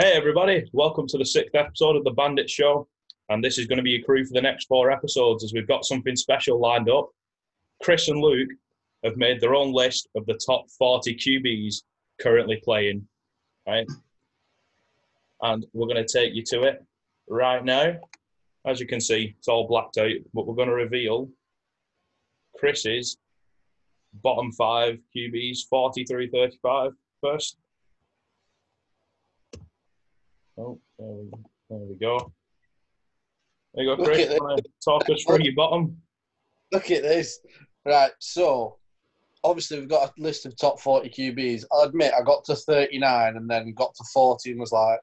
Hey everybody, welcome to the 6th episode of The Bandit Show, and this is going to be your crew for the next 4 episodes as we've got something special lined up. Chris and Luke have made their own list of the top 40 QBs currently playing, right? And we're going to take you to it right now. As you can see, it's all blacked out, but we're going to reveal Chris's bottom 5 QBs, 40 through 35 first. Oh, there we go. There you go, Chris. Talk us through your bottom. Look at this. Right, so, obviously we've got a list of top 40 QBs. I'll admit, I got to 39 and then got to 40 and was like,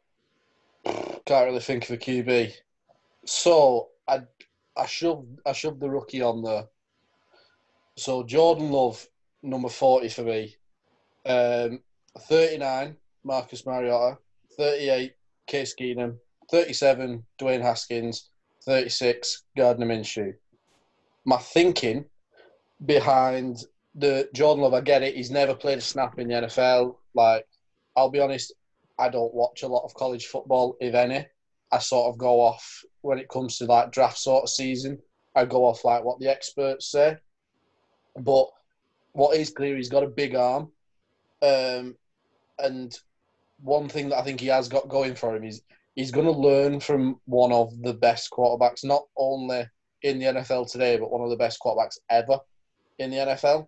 can't really think of a QB. So, I shoved the rookie on there. So, Jordan Love, number 40 for me. 39, Marcus Mariota. 38, Case Keenum, 37, Dwayne Haskins, 36, Gardner Minshew. My thinking behind the Jordan Love, I get it, he's never played a snap in the NFL. Like, I'll be honest, I don't watch a lot of college football, if any. I sort of go off, when it comes to like draft sort of season, I go off like what the experts say. But what is clear, he's got a big arm. And one thing that I think he has got going for him is he's going to learn from one of the best quarterbacks, not only in the NFL today, but one of the best quarterbacks ever in the NFL.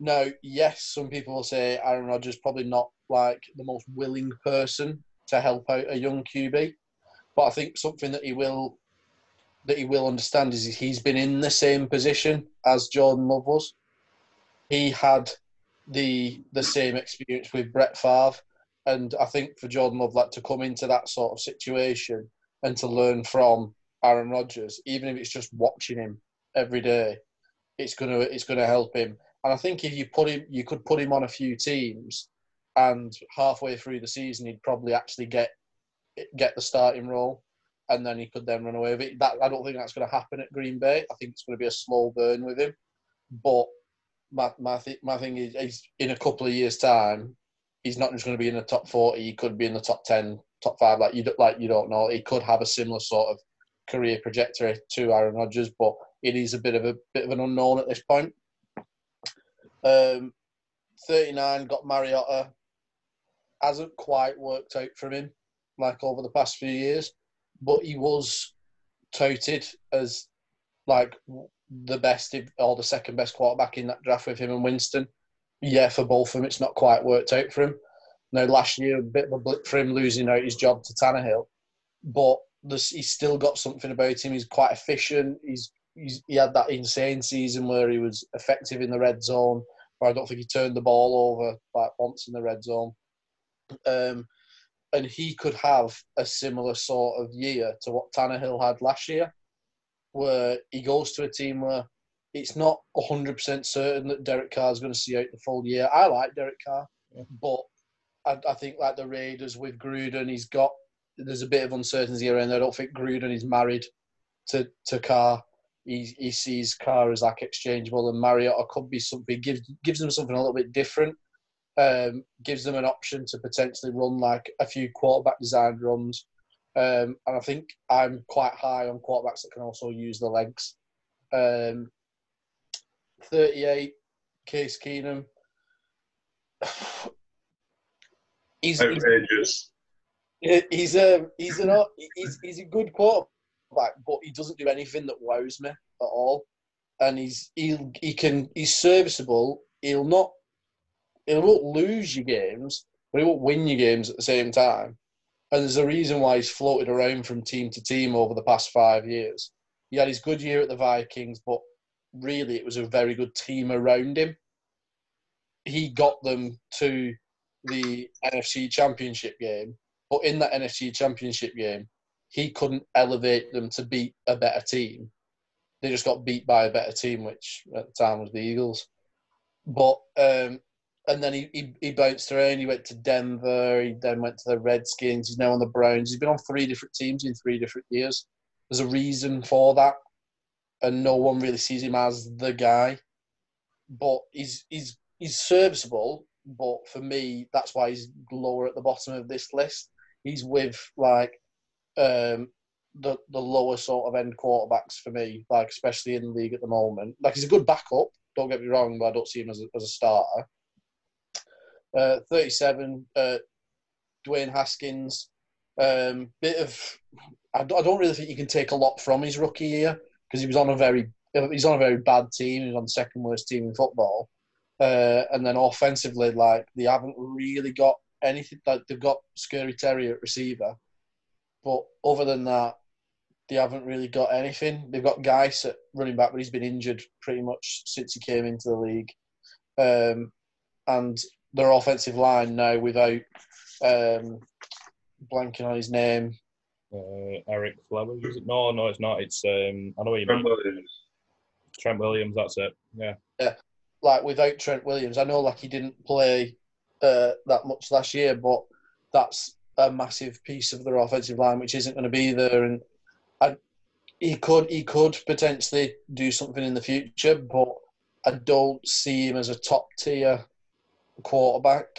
Now, yes, some people will say Aaron Rodgers probably not like the most willing person to help out a young QB, but I think something that he will understand is he's been in the same position as Jordan Love was. He had the same experience with Brett Favre. And I think for Jordan Love, like, to come into that sort of situation and to learn from Aaron Rodgers, even if it's just watching him every day, it's gonna help him. And I think if you could put him on a few teams, and halfway through the season, he'd probably actually get the starting role, and then he could then run away with it. I don't think that's going to happen at Green Bay. I think it's going to be a slow burn with him. But my thing is, he's, in a couple of years' time, he's not just going to be in the top 40. He could be in the top 10, top 5. You don't know. He could have a similar sort of career trajectory to Aaron Rodgers, but it is a bit of an unknown at this point. 39 got Mariota. Hasn't quite worked out for him, like, over the past few years, but he was touted as like the best or the second best quarterback in that draft with him and Winston. Yeah, for both of them, it's not quite worked out for him. Now, last year, a bit of a blip for him, losing out his job to Tannehill. But he's still got something about him. He's quite efficient. He had that insane season where he was effective in the red zone, where I don't think he turned the ball over like once in the red zone. And he could have a similar sort of year to what Tannehill had last year, where he goes to a team where it's not 100% certain that Derek Carr is going to see out the full year. I like Derek Carr, but I think, like the Raiders with Gruden, there's a bit of uncertainty around there. I don't think Gruden is married to Carr. He sees Carr as like exchangeable, and Mariota could be something, gives them something a little bit different, gives them an option to potentially run like a few quarterback designed runs. And I think I'm quite high on quarterbacks that can also use the legs. 38, Case Keenum. He's outrageous. He's a good quarterback, but he doesn't do anything that wows me at all. And he's serviceable. He won't lose you games, but he won't win you games at the same time. And there's a reason why he's floated around from team to team over the past 5 years. He had his good year at the Vikings, but really, it was a very good team around him. He got them to the NFC Championship game, but in that NFC Championship game, he couldn't elevate them to beat a better team. They just got beat by a better team, which at the time was the Eagles. But and then he bounced around. He went to Denver. He then went to the Redskins. He's now on the Browns. He's been on 3 different teams in 3 different years. There's a reason for that. And no one really sees him as the guy. But he's serviceable. But for me, that's why he's lower at the bottom of this list. he's with like the lower sort of end quarterbacks for me, like especially in the league at the moment. Like he's a good backup, don't get me wrong, but I don't see him as a starter. 37, Dwayne Haskins. I don't really think you can take a lot from his rookie year because he's on a very bad team. He's on the second worst team in football. And then offensively, like they haven't really got anything. Like they've got Scary Terry at receiver, but other than that, they haven't really got anything. They've got Geis at running back, but he's been injured pretty much since he came into the league. And their offensive line now without blanking on his name. Eric Flowers, is it? No, it's not. It's I know what you mean. Trent Williams, that's it. Yeah. Like without Trent Williams, I know like he didn't play that much last year, but that's a massive piece of their offensive line which isn't going to be there. And he could potentially do something in the future, but I don't see him as a top tier quarterback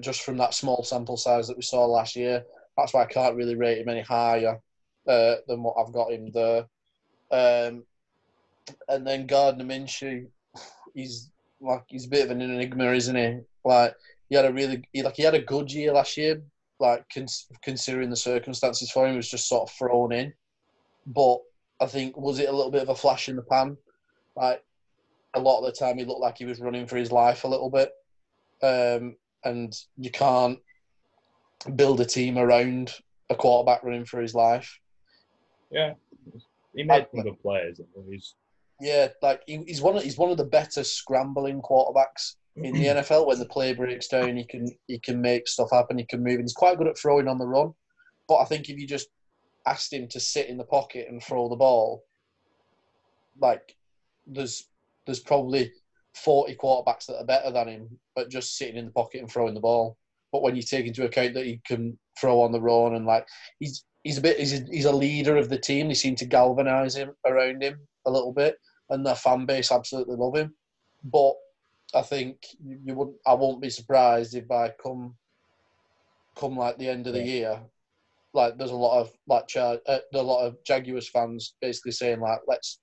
just from that small sample size that we saw last year. That's why I can't really rate him any higher than what I've got him there. And then Gardner Minshew, he's a bit of an enigma, isn't he? Like he had a good year last year, like considering the circumstances for him, he was just sort of thrown in. But I think was it a little bit of a flash in the pan? Like a lot of the time, he looked like he was running for his life a little bit. And you can't build a team around a quarterback running for his life. Yeah, he made some good players. Yeah, like he's one of the better scrambling quarterbacks in the NFL. When the play breaks down, he can make stuff happen. He can move. And he's quite good at throwing on the run. But I think if you just asked him to sit in the pocket and throw the ball, like there's probably 40 quarterbacks that are better than him at just sitting in the pocket and throwing the ball. But when you take into account that he can throw on the run and like he's a leader of the team. They seem to galvanise him around him a little bit, and their fan base absolutely love him. But I think I won't be surprised if by come like the end of the year, like there's a lot of Jaguars fans basically saying like let's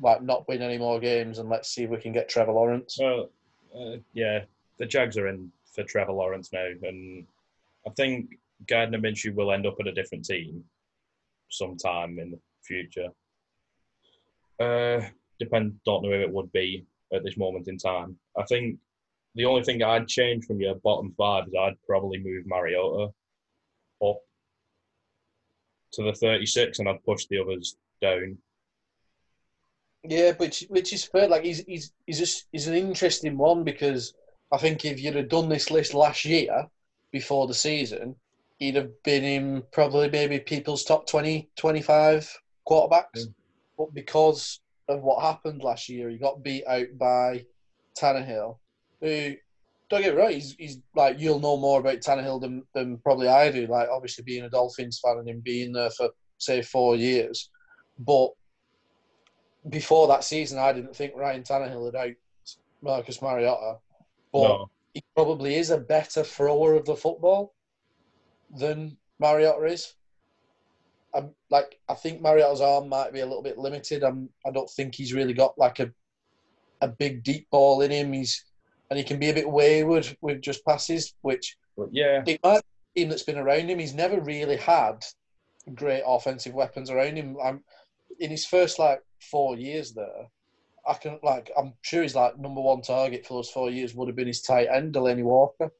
like not win any more games and let's see if we can get Trevor Lawrence. Well, yeah, the Jags are in for Trevor Lawrence now, and I think Gardner Minshew will end up at a different team sometime in the future. Don't know who it would be at this moment in time. I think the only thing I'd change from your bottom five is I'd probably move Mariota up to the 36, and I'd push the others down. Yeah, which is fair. Like he's an interesting one because I think if you'd have done this list last year before the season, he'd have been in probably maybe people's top 20, 25 quarterbacks. Yeah. But because of what happened last year, he got beat out by Tannehill, who, don't get me wrong, he's like, you'll know more about Tannehill than probably I do. Like, obviously, being a Dolphins fan and him being there for, say, 4 years. But before that season, I didn't think Ryan Tannehill had out Marcus Mariota. But he probably is a better thrower of the football than Mariota is. I think Mariota's arm might be a little bit limited. I don't think he's really got like a big deep ball in him. And he can be a bit wayward with just passes, which it might be a team that's been around him. He's never really had great offensive weapons around him. In his first like 4 years there, I'm sure his like number one target for those 4 years would have been his tight end, Delaney Walker,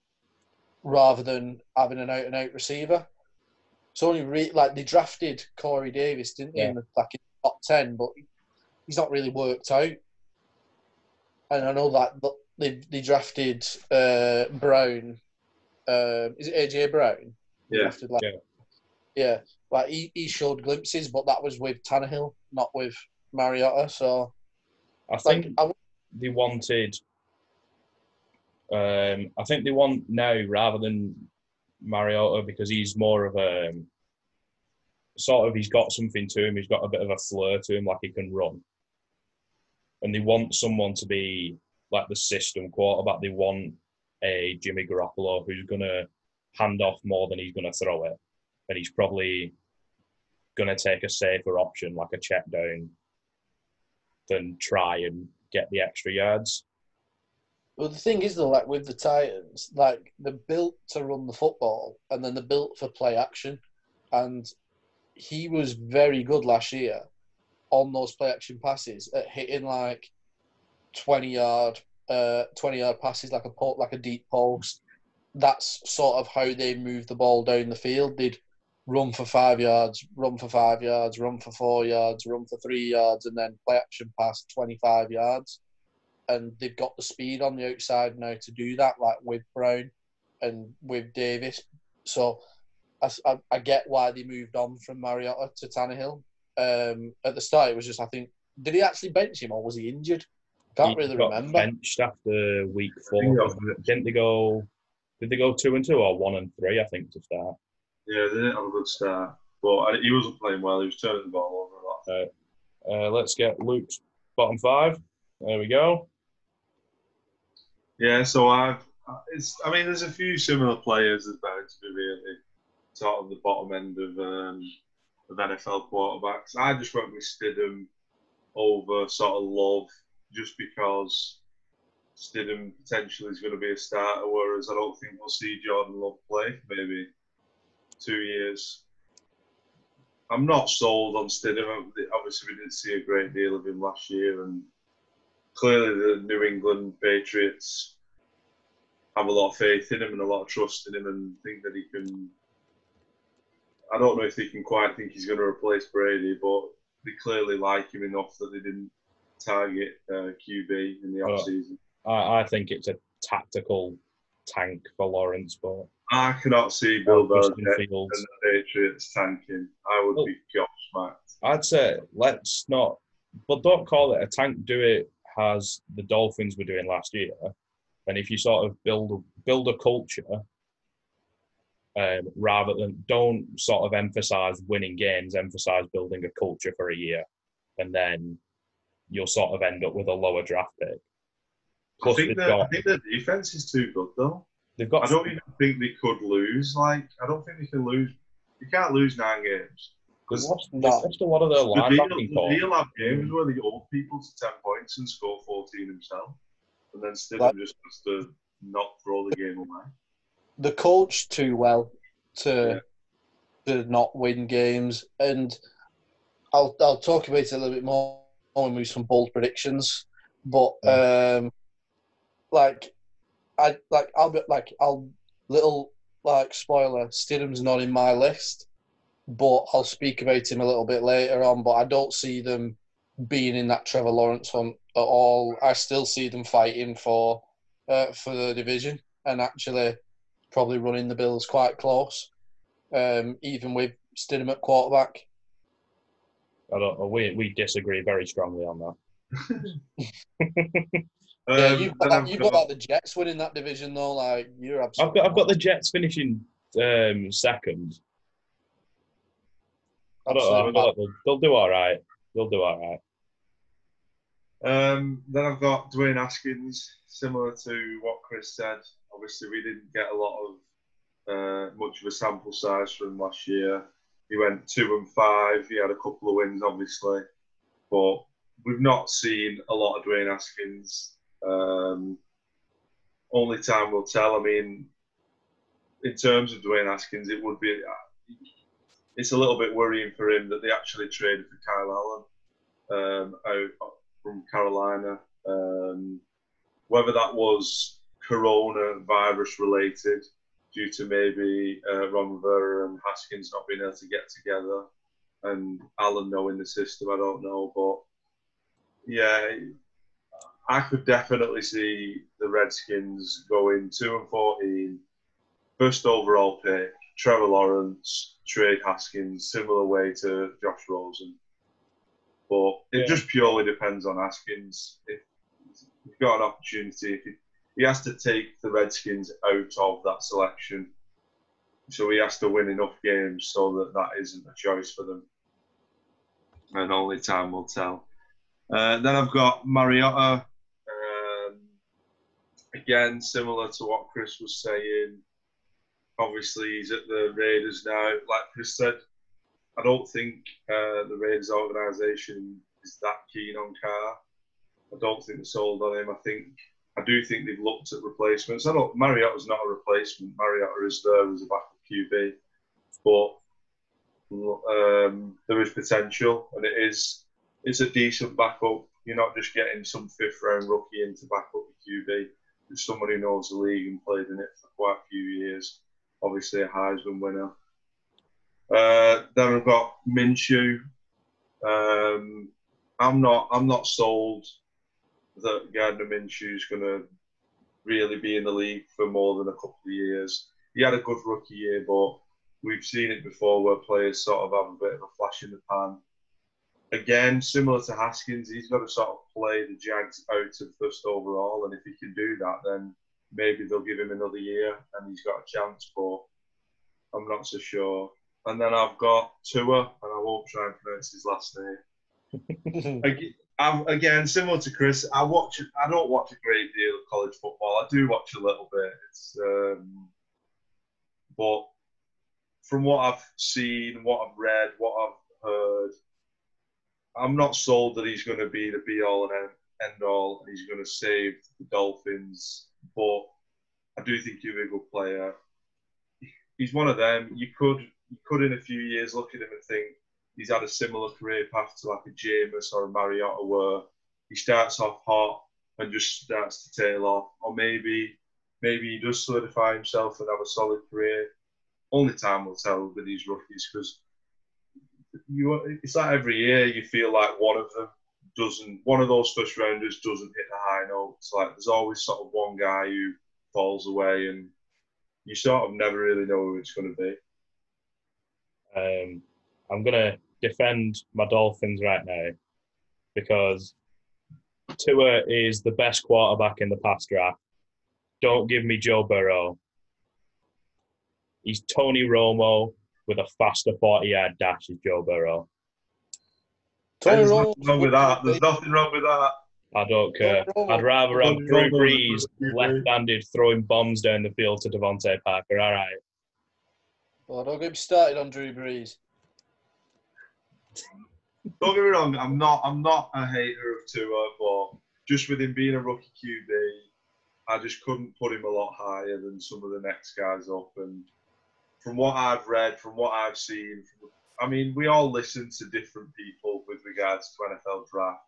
rather than having an out-and-out receiver. It's only they drafted Corey Davis, didn't they, in the top 10, but he's not really worked out. And I know that but they drafted Brown. Is it AJ Brown? Yeah. He showed glimpses, but that was with Tannehill, not with Mariota. So I think they want now rather than Mariota because he's more of a sort of he's got something to him. He's got a bit of a flair to him, like he can run. And they want someone to be like the system quarterback. They want a Jimmy Garoppolo who's gonna hand off more than he's gonna throw it. and he's probably going to take a safer option, like a check down, than try and get the extra yards. Well, the thing is, though, like with the Titans, like they're built to run the football and then they're built for play action. And he was very good last year on those play action passes at hitting like 20-yard passes, like a deep post. That's sort of how they move the ball down the field. They'd run for 5 yards, run for 4 yards, run for 3 yards, and then play action pass 25 yards. And they've got the speed on the outside now to do that, like with Brown and with Davis. So I get why they moved on from Mariota to Tannehill. At the start, it was just, I think, did he actually bench him or was he injured? I can't really remember. Benched after week 4. Did they go 2-2 or 1-3? I think to start. Yeah, they didn't have a good start, but he wasn't playing well. He was turning the ball over a lot. Let's get Luke's bottom 5. There we go. Yeah, so there's a few similar players that bound to be really sort of the bottom end of NFL quarterbacks. I just went with Stidham over sort of Love, just because Stidham potentially is going to be a starter, whereas I don't think we'll see Jordan Love play for maybe 2 years. I'm not sold on Stidham. Obviously, we didn't see a great deal of him last year, and clearly the New England Patriots have a lot of faith in him and a lot of trust in him and think that he can... I don't know if they can quite think he's going to replace Brady, but they clearly like him enough that they didn't target QB in the offseason. I think it's a tactical tank for Lawrence, but I cannot see Bill Belichick and the Patriots tanking. I would be gobsmacked. I'd say let's not, but don't call it a tank. Do it as the Dolphins were doing last year, and if you sort of build a culture, rather than don't sort of emphasize winning games, emphasize building a culture for a year, and then you'll sort of end up with a lower draft pick. Plus I think their defense is too good, though. I don't even think they could lose. Like, I don't think they can lose. You can't lose 9 games. They've lost a lot of their linebacking calls. They'll have games where they hold people to 10 points and score 14 themselves, and then Stidham just has to not throw the game away. They're coached too well to not win games, and I'll talk about it a little bit more when we do some bold predictions. But spoiler, Stidham's not in my list, but I'll speak about him a little bit later on. But I don't see them being in that Trevor Lawrence hunt at all. I still see them fighting for the division and actually probably running the Bills quite close, even with Stidham at quarterback. We disagree very strongly on that. You've got the Jets winning that division, though. Like, you're absolutely. I've got the Jets finishing second. I don't know. They'll do all right. Then I've got Dwayne Haskins, similar to what Chris said. Obviously, we didn't get a lot of much of a sample size from last year. He went 2-5. He had a couple of wins, obviously, but we've not seen a lot of Dwayne Haskins. Only time will tell. I mean, in terms of Dwayne Haskins, it's a little bit worrying for him that they actually traded for Kyle Allen out from Carolina. Whether that was coronavirus related due to maybe Ron Rivera and Haskins not being able to get together and Allen knowing the system, I don't know, but yeah, I could definitely see the Redskins going 2-14, first overall pick, Trevor Lawrence, trade Haskins, similar way to Josh Rosen. But it just purely depends on Haskins. If you've got an opportunity, he has to take the Redskins out of that selection. So he has to win enough games so that isn't a choice for them. And only time will tell. Then I've got Mariota, again, similar to what Chris was saying. Obviously, he's at the Raiders now. Like Chris said, I don't think the Raiders organisation is that keen on Carr. I don't think they're sold on him. I do think they've looked at replacements. Mariota's not a replacement. Mariota is there as a backup QB, but there is potential, and it's a decent backup. You're not just getting some fifth-round rookie in to back up the QB. It's someone who knows the league and played in it for quite a few years. Obviously, a Heisman winner. Then we've got Minshew. I'm not sold that Gardner Minshew's going to really be in the league for more than a couple of years. He had a good rookie year, but we've seen it before where players sort of have a bit of a flash in the pan. Again, similar to Haskins, he's got to sort of play the Jags out of first overall, and if he can do that, then maybe they'll give him another year and he's got a chance, but I'm not so sure. And then I've got Tua, and I won't try and pronounce his last name. Again, similar to Chris, I don't watch a great deal of college football. I do watch a little bit. But from what I've seen, what I've read, what I've heard, I'm not sold that he's going to be the be-all and end-all, and he's going to save the Dolphins. But I do think he'll be a good player. He's one of them. You could in a few years look at him and think he's had a similar career path to like a Jameis or a Mariota, where he starts off hot and just starts to tail off. Or maybe he does solidify himself and have a solid career. Only time will tell with these rookies, because it's like every year you feel like one of those first rounders doesn't hit the high notes. Like there's always sort of one guy who falls away, and you sort of never really know who it's going to be. I'm going to defend my Dolphins right now, because Tua is the best quarterback in the past draft. Don't give me Joe Burrow. He's Tony Romo with a faster 40-yard dash as Joe Burrow. There's nothing wrong with that. There's nothing wrong with that. I don't care. I'd rather have Drew Brees left-handed throwing bombs down the field to Devontae Parker. All right. Well, don't get me started on Drew Brees. Don't get me wrong. I'm not a hater of Tua, but just with him being a rookie QB, I just couldn't put him a lot higher than some of the next guys up. And from what I've read, from what I've seen, I mean, we all listen to different people with regards to NFL draft.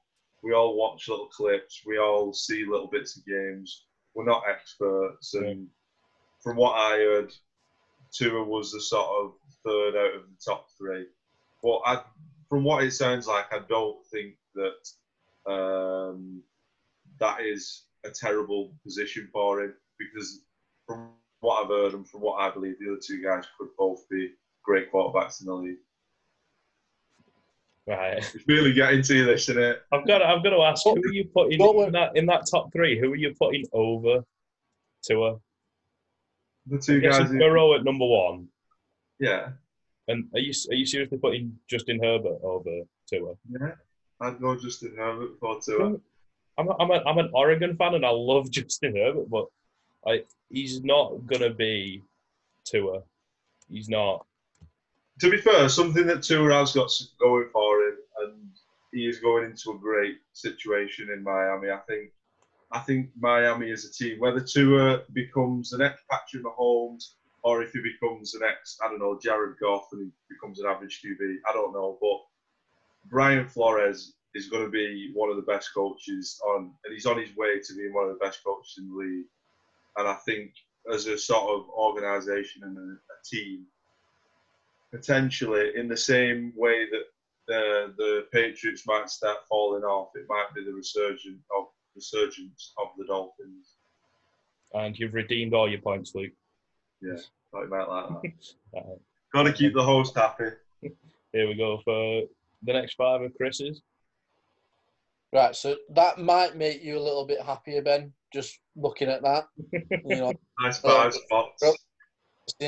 We all watch little clips. We all see little bits of games. We're not experts. And from what I heard, Tua was the sort of third out of the top three. But from what it sounds like, I don't think that that is a terrible position for him, because from what I've heard and from what I believe, the other two guys could both be great quarterbacks in the league. Right. It's really getting to you, this, isn't it? I've got to ask, who are you putting in that top three? Who are you putting over Tua? The two guys. Burrow at number one. Yeah. And are you seriously putting Justin Herbert over Tua? Yeah, I'd go Justin Herbert before Tua. I'm an Oregon fan and I love Justin Herbert, but he's not gonna be Tua. He's not. To be fair, something that Tua has got going for him, and he is going into a great situation in Miami. I think Miami is a team. Whether Tua becomes the next Patrick Mahomes, or if he becomes the next, I don't know, Jared Goff, and he becomes an average QB, I don't know. But Brian Flores is going to be one of the best coaches, and he's on his way to being one of the best coaches in the league. And I think as a sort of organisation and a team, potentially, in the same way that the Patriots might start falling off, it might be the resurgence of the Dolphins. And you've redeemed all your points, Luke. Yeah, thought you might like that. Got to keep the host happy. Here we go for the next five of Chris's. Right, so that might make you a little bit happier, Ben, just looking at that. You know, nice five spots. A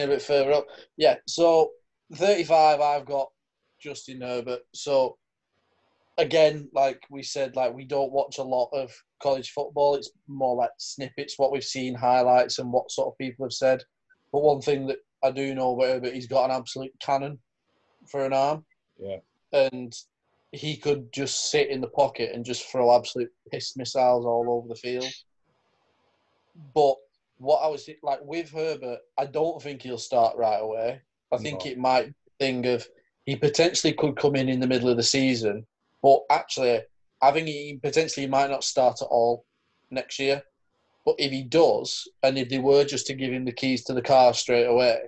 bit further up. Yeah, so 35, I've got Justin Herbert. So, again, like we said, like we don't watch a lot of college football. It's more like snippets, what we've seen, highlights, and what sort of people have said. But one thing that I do know better, but he's got an absolute cannon for an arm. Yeah. And he could just sit in the pocket and just throw absolute piss missiles all over the field. But what I was like with Herbert, I don't think he'll start right away. I think it might be a thing of he potentially could come in the middle of the season, but actually, I think he potentially might not start at all next year. But if he does, and if they were just to give him the keys to the car straight away,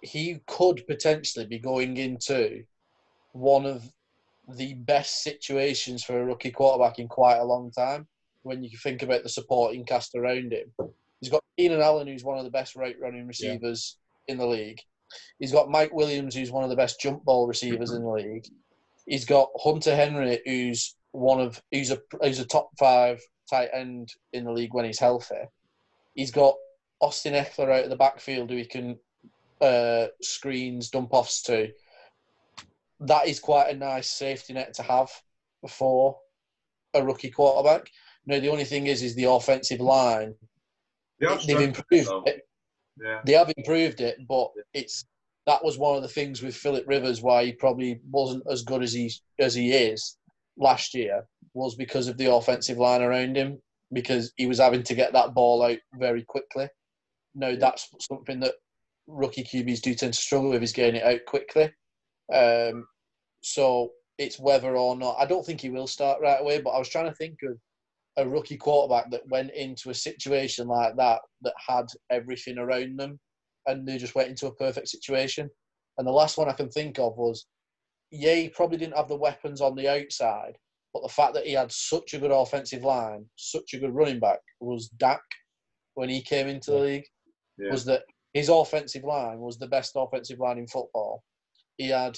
he could potentially be going into one of the best situations for a rookie quarterback in quite a long time when you think about the supporting cast around him. He's got Keenan Allen, who's one of the best rate-running receivers in the league. He's got Mike Williams, who's one of the best jump ball receivers in the league. He's got Hunter Henry, who's a top five tight end in the league when he's healthy. He's got Austin Eckler out of the backfield who he can screens, dump offs to. That is quite a nice safety net to have for a rookie quarterback. No, the only thing is the offensive line. They've improved it. Yeah. They have improved it, but that was one of the things with Philip Rivers why he probably wasn't as good as he is last year, was because of the offensive line around him, because he was having to get that ball out very quickly. Now, that's something that rookie QBs do tend to struggle with, is getting it out quickly. So it's whether or not... I don't think he will start right away, but I was trying to think of a rookie quarterback that went into a situation like that that had everything around them and they just went into a perfect situation. And the last one I can think of was, he probably didn't have the weapons on the outside, but the fact that he had such a good offensive line, such a good running back, was Dak when he came into the league. Yeah. Was that his offensive line was the best offensive line in football. He had,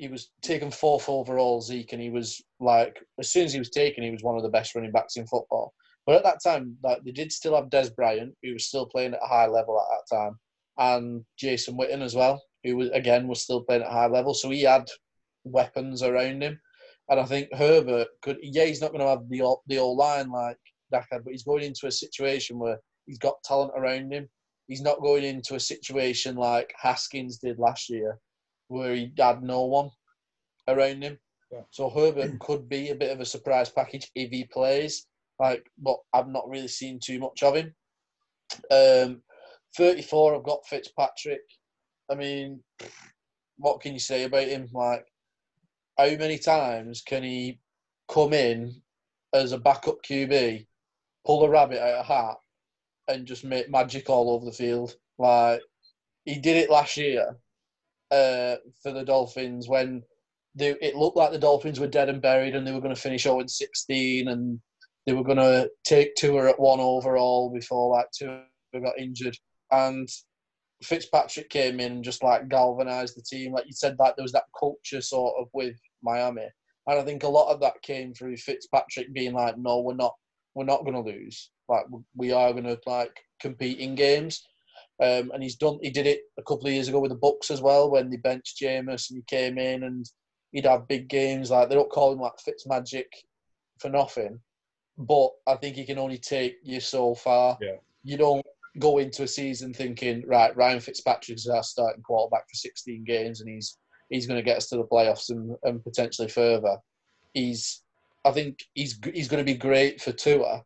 he was taken 4th overall, Zeke, and he was like, as soon as he was taken, he was one of the best running backs in football. But at that time, like, they did still have Des Bryant, who was still playing at a high level at that time, and Jason Witten as well, who was still playing at a high level. So he had weapons around him. And I think Herbert could, he's not going to have the old line like Dak had, but he's going into a situation where he's got talent around him. He's not going into a situation like Haskins did last year, where he had no one around him. Yeah. So Herbert could be a bit of a surprise package if he plays, but I've not really seen too much of him. 34, I've got Fitzpatrick. I mean, what can you say about him? Like, how many times can he come in as a backup QB, pull a rabbit out of a hat, and just make magic all over the field? Like, he did it last year for the Dolphins when it looked like the Dolphins were dead and buried and they were going to finish 0-16 and they were going to take Tua at 1 overall before Tua got injured. And Fitzpatrick came in and just galvanised the team. Like you said, there was that culture sort of with Miami. And I think a lot of that came through Fitzpatrick being no, we're not going to lose. We are going to compete in games. And he did it a couple of years ago with the Bucks as well, when they benched Jameis and he came in and he'd have big games. They don't call him Fitzmagic for nothing. But I think he can only take you so far. Yeah. You don't go into a season thinking, right, Ryan Fitzpatrick's our starting quarterback for 16 games and he's going to get us to the playoffs and potentially further. I think he's going to be great for Tua,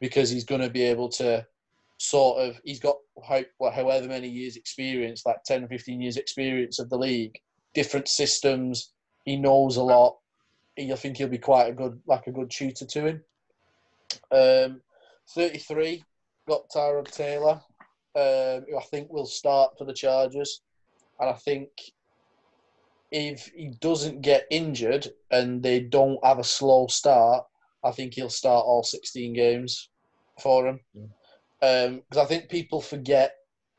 because he's going to be able to he's got however many years experience, 10, 15 years experience of the league, different systems. He knows a lot. I think he'll be quite a good tutor to him. 33, got Tyrod Taylor, who I think will start for the Chargers. And I think if he doesn't get injured and they don't have a slow start, I think he'll start all 16 games for him. Because I think people forget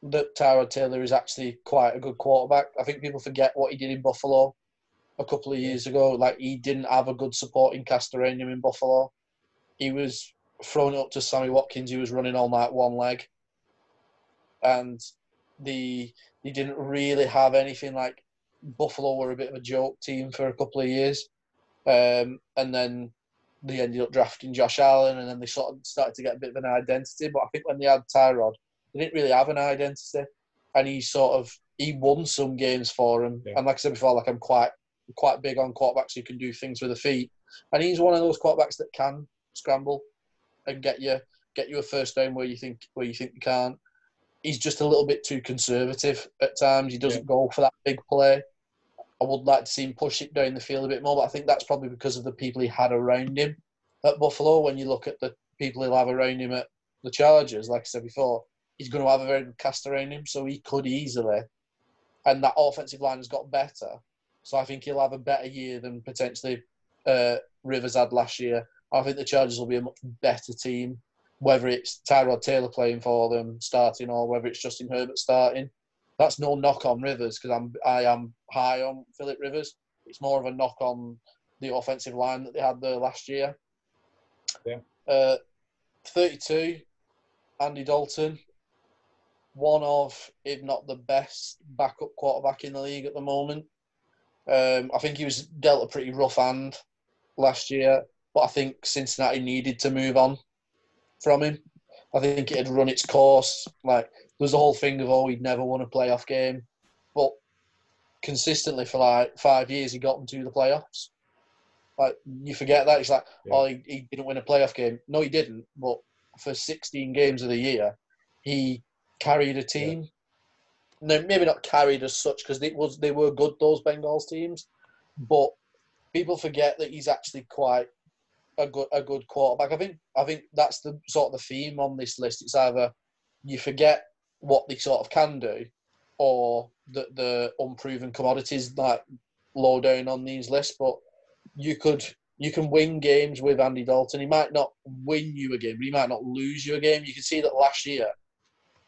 that Tyrod Taylor is actually quite a good quarterback. I think people forget what he did in Buffalo a couple of years ago. He didn't have a good supporting cast around him in Buffalo. He was thrown up to Sammy Watkins, who was running all night one leg. And he didn't really have anything. Buffalo were a bit of a joke team for a couple of years. And then they ended up drafting Josh Allen, and then they sort of started to get a bit of an identity. But I think when they had Tyrod, They didn't really have an identity, and he won some games for him. Yeah. And like I said before, like, I'm quite big on quarterbacks who can do things with their feet, and he's one of those quarterbacks that can scramble and get you a first down where you think you can't. He's just a little bit too conservative at times. He doesn't go for that big play. I would like to see him push it down the field a bit more, but I think that's probably because of the people he had around him at Buffalo. When you look at the people he'll have around him at the Chargers, like I said before, he's going to have a very good cast around him, so he could easily. And that offensive line has got better. So I think he'll have a better year than potentially Rivers had last year. I think the Chargers will be a much better team, whether it's Tyrod Taylor playing for them, starting, or whether it's Justin Herbert starting. That's no knock on Rivers, because I am high on Philip Rivers. It's more of a knock on the offensive line that they had there last year. Yeah. 32, Andy Dalton, one of, if not the best, backup quarterback in the league at the moment. I think he was dealt a pretty rough hand last year, but I think Cincinnati needed to move on from him. I think it had run its course. Like, there's the whole thing of, he'd never won a playoff game. But consistently for like 5 years, he got them to the playoffs. Like, you forget that. It's like, he didn't win a playoff game. No, he didn't. But for 16 games of the year, he carried a team. Yeah. No, maybe not carried as such, because they were good, those Bengals teams. But people forget that he's actually quite a good quarterback. I think that's the sort of the theme on this list. It's either you forget what they sort of can do, or the unproven commodities like low down on these lists. But you can win games with Andy Dalton. He might not win you a game, but he might not lose you a game. You can see that last year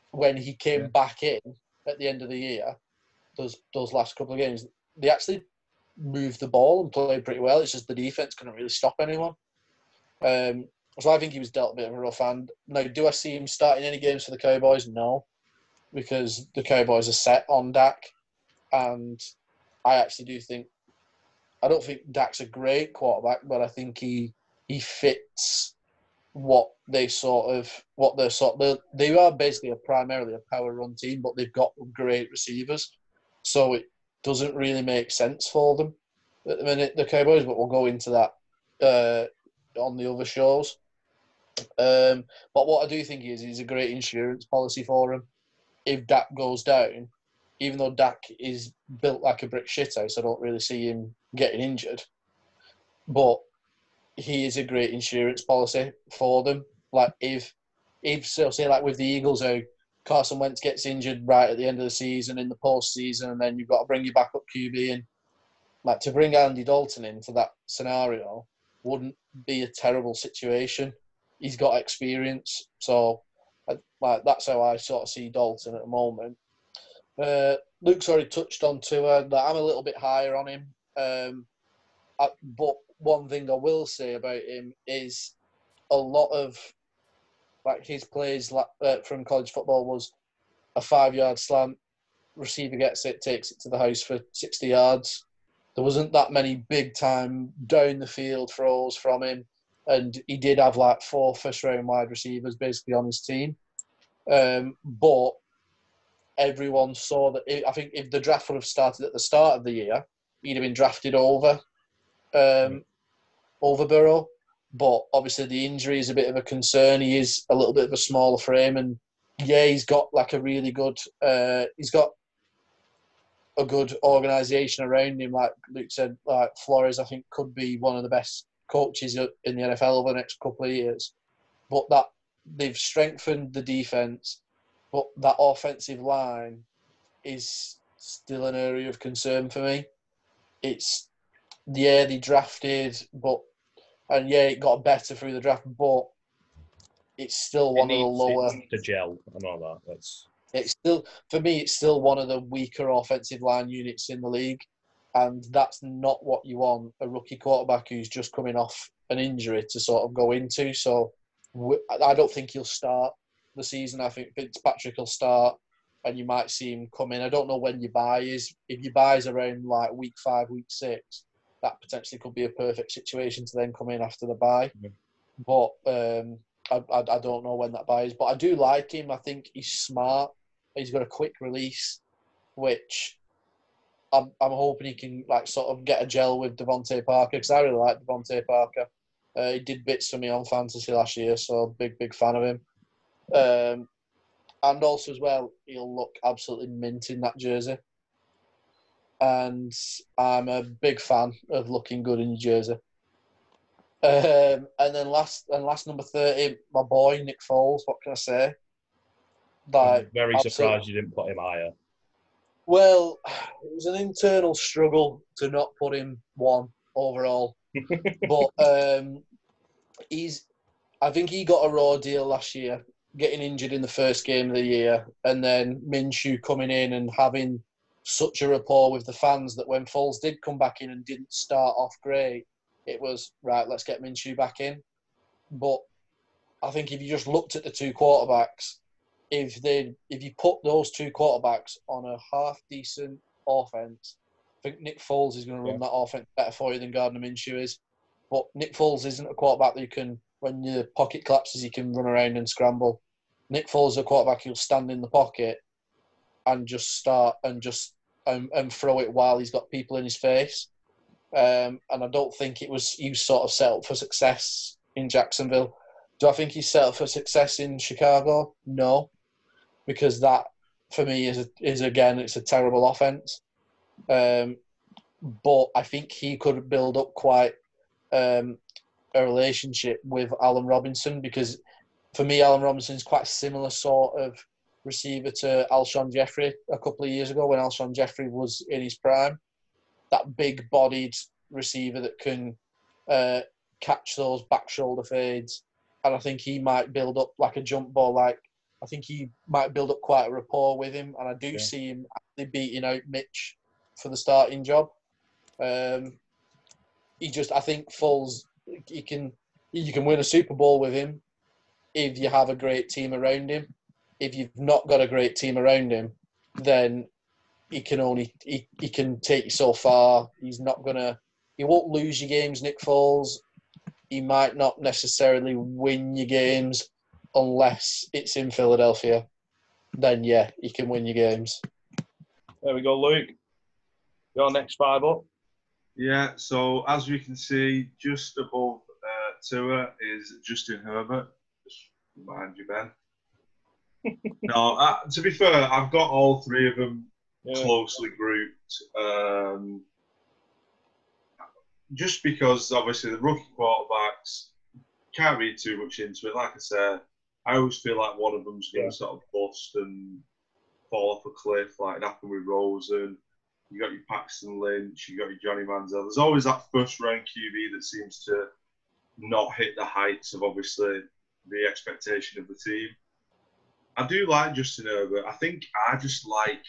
when he came back in at the end of the year, those last couple of games, they actually moved the ball and played pretty well. It's just the defense couldn't really stop anyone. So I think he was dealt a bit of a rough hand. Now, do I see him starting any games for the Cowboys? No, because the Cowboys are set on Dak. And I don't think Dak's a great quarterback, but I think he fits they are basically primarily a power run team, but they've got great receivers. So it doesn't really make sense for them at the minute, the Cowboys, but we'll go into that on the other shows. But what I do think is a great insurance policy for him. If Dak goes down, even though Dak is built like a brick shithouse, I don't really see him getting injured. But he is a great insurance policy for them. Like, if so, say like with the Eagles, how Carson Wentz gets injured right at the end of the season in the postseason, and then you've got to bring your backup QB in. Like, to bring Andy Dalton in for that scenario wouldn't be a terrible situation. He's got experience, so like that's how I sort of see Dalton at the moment. Luke's already touched on Tua. That I'm a little bit higher on him, but one thing I will say about him is a lot of like his plays from college football was a 5-yard slant, receiver gets it, takes it to the house for 60 yards. There wasn't that many big time down the field throws from him, and he did have like 4 first round wide receivers basically on his team. But everyone saw that. I think if the draft would have started at the start of the year, he'd have been drafted over Burrow, but obviously the injury is a bit of a concern. He is a little bit of a smaller frame, and he's got like a really good, he's got a good organisation around him. Like Luke said, like Flores, I think, could be one of the best coaches in the NFL over the next couple of years. But that they've strengthened the defence, but that offensive line is still an area of concern for me. They drafted, but it got better through the draft, but it's still one of the lower. The gel and all that. It's still, for me, it's still one of the weaker offensive line units in the league, and that's not what you want a rookie quarterback who's just coming off an injury to sort of go into. So I don't think he'll start the season. I think Fitzpatrick will start, and you might see him come in. I don't know when your bye is. If your bye is around like week 5, week 6. That potentially could be a perfect situation to then come in after the bye. Mm-hmm. But I don't know when that buy is, but I do like him. I think he's smart. He's got a quick release, which I'm hoping he can like sort of get a gel with Devontae Parker, because I really like Devontae Parker. He did bits for me on fantasy last year, so big fan of him. And also as well, he'll look absolutely mint in that jersey. And I'm a big fan of looking good in your jersey. And then last number 30, my boy Nick Foles. What can I say? Like, I'm very surprised you didn't put him higher. Well, it was an internal struggle to not put him one overall, but he's. I think he got a raw deal last year, getting injured in the first game of the year, and then Minshew coming in and having such a rapport with the fans that when Foles did come back in and didn't start off great, it was, right, let's get Minshew back in. But I think if you just looked at the two quarterbacks, if you put those two quarterbacks on a half-decent offense, I think Nick Foles is going to run that offense better for you than Gardner Minshew is. But Nick Foles isn't a quarterback that you can, when your pocket collapses, he can run around and scramble. Nick Foles is a quarterback who'll stand in the pocket and just start and just throw it while he's got people in his face. And I don't think he was sort of set up for success in Jacksonville. Do I think he's set up for success in Chicago? No, because that for me is again, it's a terrible offense. But I think he could build up quite a relationship with Allen Robinson, because for me, Allen Robinson is quite a similar sort of receiver to Alshon Jeffrey a couple of years ago when Alshon Jeffrey was in his prime. That big-bodied receiver that can catch those back shoulder fades. And I think he might build up like a jump ball. Like I think he might build up quite a rapport with him. And I do see him actually beating out Mitch for the starting job. I think Foles, you can win a Super Bowl with him if you have a great team around him. If you've not got a great team around him, then he can take you so far. He won't lose your games, Nick Foles. He might not necessarily win your games unless it's in Philadelphia. Then, yeah, he can win your games. There we go, Luke. Your next five up. Yeah, so as you can see, just above Tua is Justin Herbert. Just remind you, Ben. No, to be fair, I've got all three of them closely grouped. Just because, obviously, the rookie quarterbacks, can't read too much into it. Like I said, I always feel like one of them's going to sort of bust and fall off a cliff, like it happened with Rosen. You got your Paxton Lynch, you got your Johnny Manziel. There's always that first-round QB that seems to not hit the heights of, obviously, the expectation of the team. I do like Justin Herbert. I think I just like,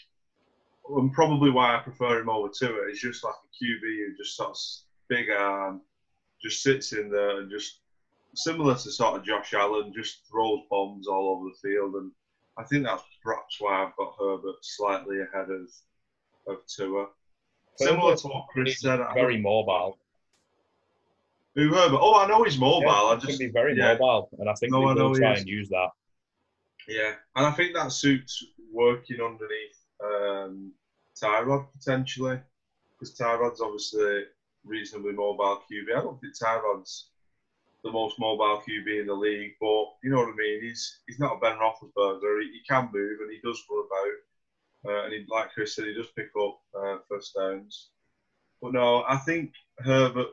and probably why I prefer him over to it, is just like a QB who just sort of big arm, just sits in there and just, similar to sort of Josh Allen, just throws bombs all over the field. And I think that's perhaps why I've got Herbert slightly ahead of Tua. Similar to what Chris said. Very mobile. Who, Herbert? Oh, I know he's mobile. Yeah, I just think very mobile. And I think they will try and use that. Yeah. And I think that suits working underneath Tyrod, potentially. Because Tyrod's obviously reasonably mobile QB. I don't think Tyrod's the most mobile QB in the league, but you know what I mean. He's not a Ben Roethlisberger. He can move and he does run about, and he, like Chris said, he does pick up first downs. But no, I think Herbert.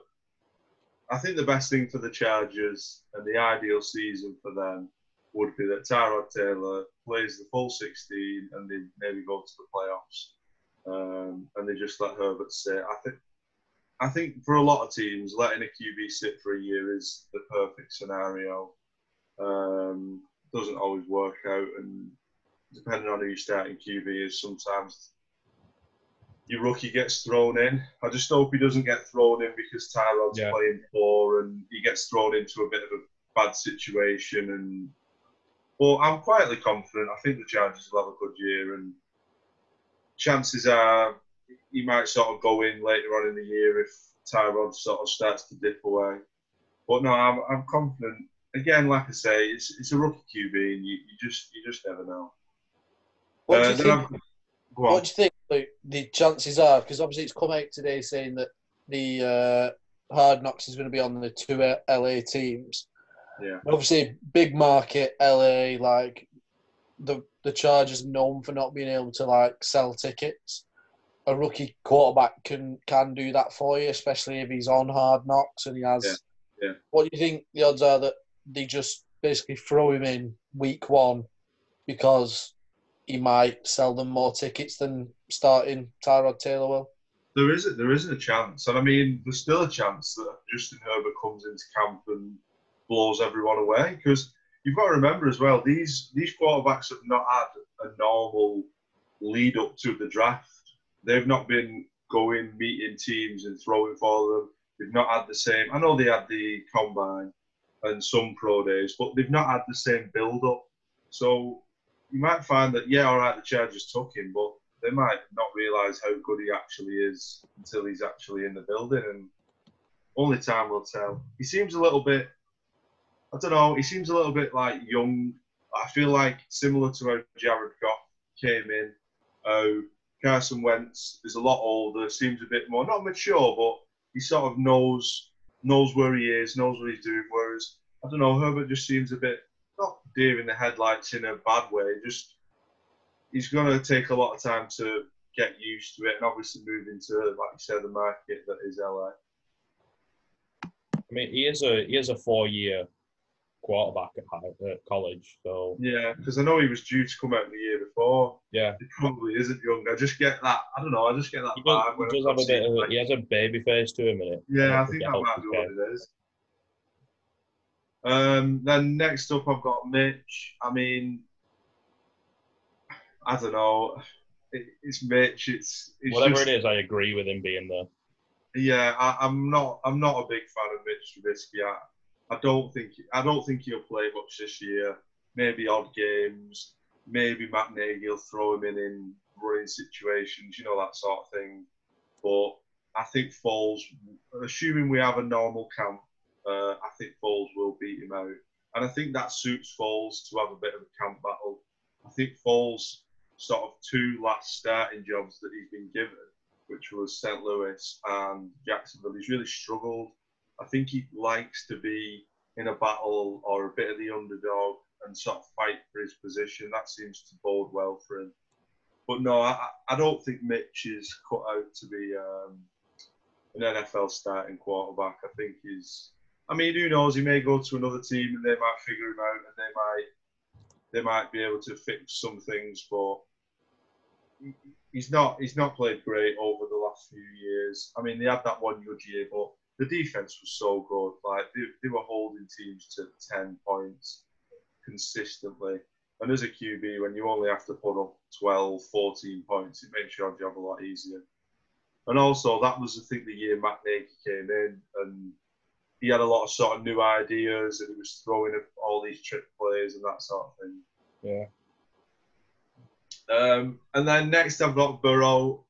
I think the best thing for the Chargers and the ideal season for them would be that Tyrod Taylor plays the full 16 and they maybe go to the playoffs, and they just let Herbert sit. I think for a lot of teams, letting a QB sit for a year is the perfect scenario. Doesn't always work out, and depending on who your starting QB is, sometimes your rookie gets thrown in. I just hope he doesn't get thrown in because Tyrod's playing poor and he gets thrown into a bit of a bad situation. But I'm quietly confident. I think the Chargers will have a good year, and chances are he might sort of go in later on in the year if Tyrod sort of starts to dip away. But no, I'm confident again, like I say, it's a rookie QB, and you just never know. What do you think like, the chances are? Because obviously it's come out today saying that the Hard Knocks is going to be on the two LA teams. Yeah. Obviously, big market LA, like the Chargers known for not being able to like sell tickets. A rookie quarterback can do that for you, especially if he's on Hard Knocks and he has. Yeah. What do you think the odds are that they just basically throw him in week one because he might sell them more tickets than starting Tyrod Taylor will? There isn't a chance. And I mean, there's still a chance that Justin Herbert comes into camp and blows everyone away. Because you've got to remember as well, these quarterbacks have not had a normal lead up to the draft. They've not been going, meeting teams and throwing for them. They've not had the same... I know they had the combine and some pro days, but they've not had the same build-up. So you might find that, yeah, all right, the Chargers took him, but they might not realise how good he actually is until he's actually in the building, and only time will tell. He seems a little bit... I don't know, he seems a little bit, like, young. I feel like similar to how Jared Goff came in, how Carson Wentz is a lot older, seems a bit more, not mature, but he sort of knows where he is, knows what he's doing, whereas, I don't know, Herbert just seems a bit, not deer in the headlights in a bad way, just, he's going to take a lot of time to get used to it, and obviously move into, like you said, the market that is LA. I mean, he is a four-year quarterback at college, so... Yeah, because I know he was due to come out the year before. Yeah. He probably isn't young. I just get that, I don't know, I just get that vibe. He does have a bit of, he has a baby face to him, innit? Yeah, I think that might be what it is. Then next up, I've got Mitch. I mean, I don't know. It's Mitch. It's whatever just, it is, I agree with him being there. Yeah, I'm not a big fan of Mitch Trubisky. I don't think he'll play much this year. Maybe odd games. Maybe Matt Nagy will throw him in running situations, you know, that sort of thing. But I think Foles, assuming we have a normal camp, I think Foles will beat him out. And I think that suits Foles to have a bit of a camp battle. I think Foles' sort of two last starting jobs that he's been given, which was St. Louis and Jacksonville, he's really struggled. I think he likes to be in a battle or a bit of the underdog and sort of fight for his position. That seems to bode well for him. But no, I don't think Mitch is cut out to be an NFL starting quarterback. I think he's... I mean, who knows? He may go to another team and they might figure him out and they might be able to fix some things, but he's not played great over the last few years. I mean, they had that one good year, but the defense was so good. Like they were holding teams to 10 points consistently. And as a QB, when you only have to put up 12, 14 points, it makes your job a lot easier. And also, that was, I think, the year Matt Nagy came in and he had a lot of sort of new ideas and he was throwing up all these trick plays and that sort of thing. Yeah. And then next I've got Burrow.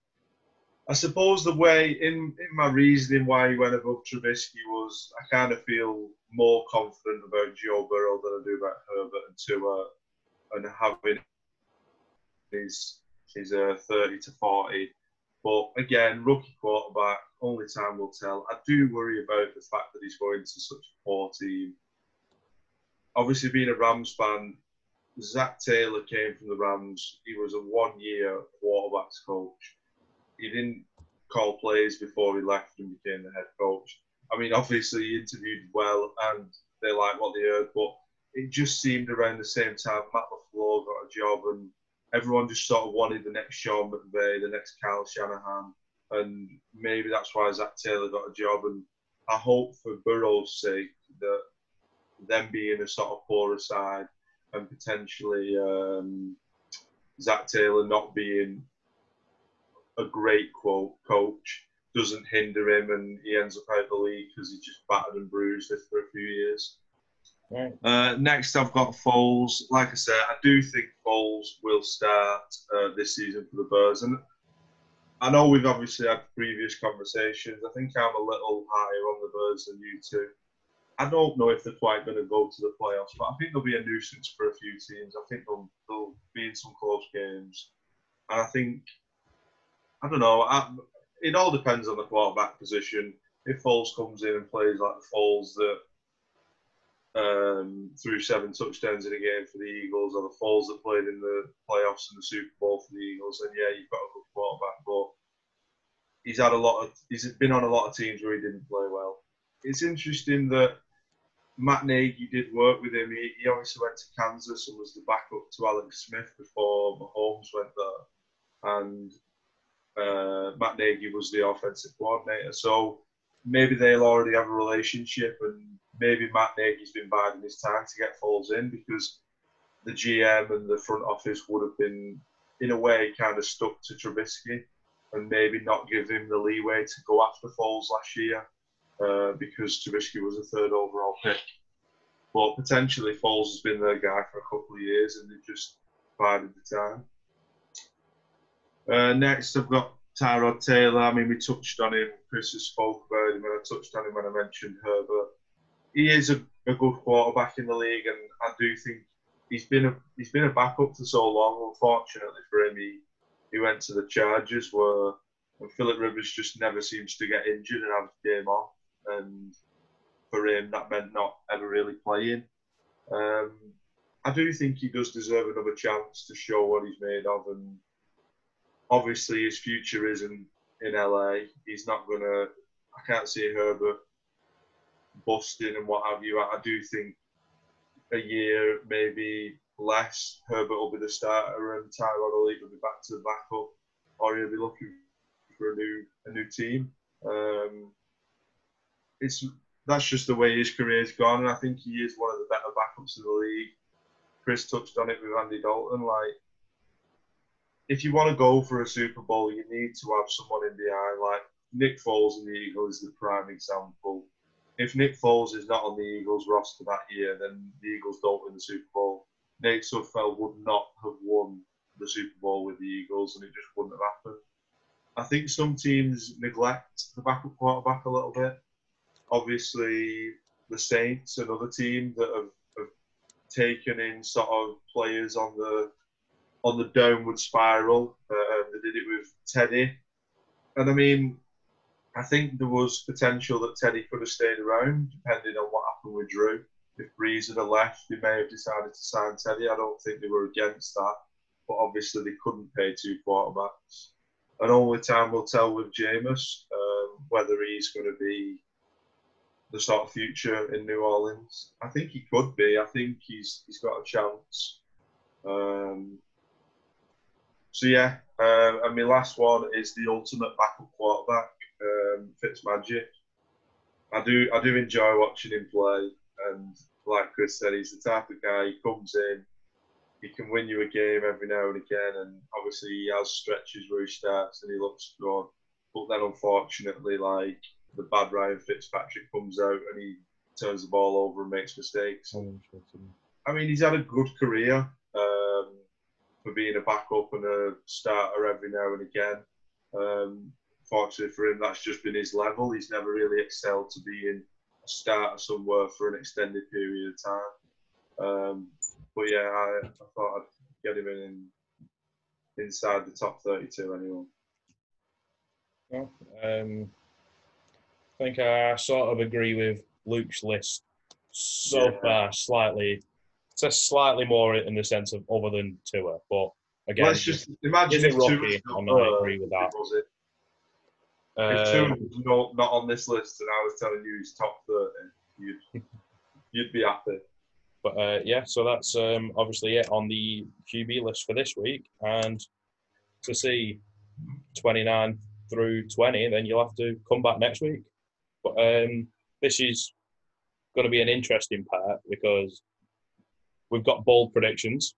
I suppose the way, in my reasoning why he went above Trubisky was I kind of feel more confident about Joe Burrow than I do about Herbert and Tua, and having his 30 to 40. But again, rookie quarterback, only time will tell. I do worry about the fact that he's going to such a poor team. Obviously, being a Rams fan, Zac Taylor came from the Rams. He was a one-year quarterbacks coach. He didn't call plays before he left and became the head coach. I mean, obviously, he interviewed well and they liked what they heard, but it just seemed around the same time Matt LaFleur got a job and everyone just sort of wanted the next Sean McVay, the next Kyle Shanahan, and maybe that's why Zac Taylor got a job. And I hope for Burrow's sake that them being a sort of poorer side and potentially Zac Taylor not being a great coach doesn't hinder him and he ends up out of the league because he's just battered and bruised it for a few years. Right. Next I've got Foles. Like I said, I do think Foles will start this season for the Bears. And I know we've obviously had previous conversations. I think I'm a little higher on the Bears than you two. I don't know if they're quite going to go to the playoffs, but I think they'll be a nuisance for a few teams. I think they'll be in some close games. And I think, I don't know, it all depends on the quarterback position. If Foles comes in and plays like the Foles that threw 7 touchdowns in a game for the Eagles, or the Foles that played in the playoffs and the Super Bowl for the Eagles, then yeah, you've got a good quarterback. But he's been on a lot of teams where he didn't play well. It's interesting that Matt Nagy did work with him. He obviously went to Kansas and was the backup to Alex Smith before Mahomes went there. And Matt Nagy was the offensive coordinator. So maybe they'll already have a relationship, and maybe Matt Nagy's been biding his time to get Foles in, because the GM and the front office would have been, in a way, kind of stuck to Trubisky and maybe not give him the leeway to go after Foles last year. Because Trubisky was a 3rd overall pick. But potentially Foles has been their guy for a couple of years and they've just bided the time. Next, I've got Tyrod Taylor. I mean, we touched on him. Chris has spoke about him, and I touched on him when I mentioned Herbert. He is a good quarterback in the league, and I do think he's been a backup for so long. Unfortunately for him, he went to the Chargers, where Philip Rivers just never seems to get injured and have a game off. And for him, that meant not ever really playing. I do think he does deserve another chance to show what he's made of. And obviously, his future isn't in LA. He's not going to... I can't see Herbert busting and what have you. I do think a year, maybe less, Herbert will be the starter and Tyrod will either be back to the backup, or he'll be looking for a new team. That's just the way his career's gone, and I think he is one of the better backups in the league. Chris touched on it with Andy Dalton. Like, if you want to go for a Super Bowl, you need to have someone in behind. Like, Nick Foles and the Eagles is the prime example. If Nick Foles is not on the Eagles roster that year, then the Eagles don't win the Super Bowl. Nate Sudfeld would not have won the Super Bowl with the Eagles, and it just wouldn't have happened. I think some teams neglect the backup quarterback a little bit. Obviously, the Saints, another team that have taken in sort of players on the downward spiral. They did it with Teddy. And I mean, I think there was potential that Teddy could have stayed around, depending on what happened with Drew. If Breeze had left, they may have decided to sign Teddy. I don't think they were against that. But obviously, they couldn't pay 2 quarterbacks. And only time will tell with Jameis whether he's going to be the sort of future in New Orleans. I think he could be. I think he's got a chance. And my last one is the ultimate backup quarterback, Fitzmagic. I do enjoy watching him play. And like Chris said, he's the type of guy, he comes in, he can win you a game every now and again, and obviously he has stretches where he starts and he looks good. But then unfortunately, like, the bad Ryan Fitzpatrick comes out and he turns the ball over and makes mistakes. I mean, he's had a good career for being a backup and a starter every now and again. Fortunately for him, that's just been his level. He's never really excelled to being a starter somewhere for an extended period of time. But yeah, I thought I'd get him in inside the top 32 anyway. Well, I think I sort of agree with Luke's list so far, slightly. It's a slightly more in the sense of other than Tua, but again, let's just imagine if Tua not agree with that. If Tua was not on this list, and I was telling you he's top 30, you'd be happy. But so that's obviously it on the QB list for this week. And to see 29 through 20, then you'll have to come back next week. But this is going to be an interesting part because we've got bold predictions.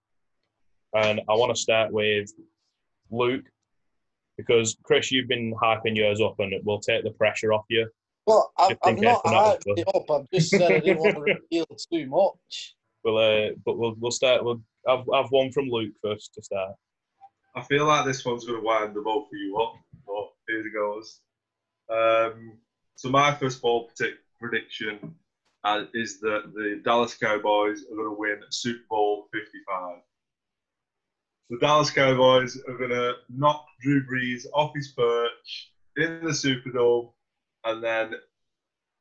And I want to start with Luke, because Chris, you've been hyping yours up and we'll take the pressure off you. Well, I've not hyped it up. I've just said I didn't want to reveal too much. Well, but we'll start. I've one from Luke first to start. I feel like this one's going to wind the both of you up, but here it goes. So my first bold prediction is that the Dallas Cowboys are going to win Super Bowl 55. The Dallas Cowboys are going to knock Drew Brees off his perch in the Superdome and then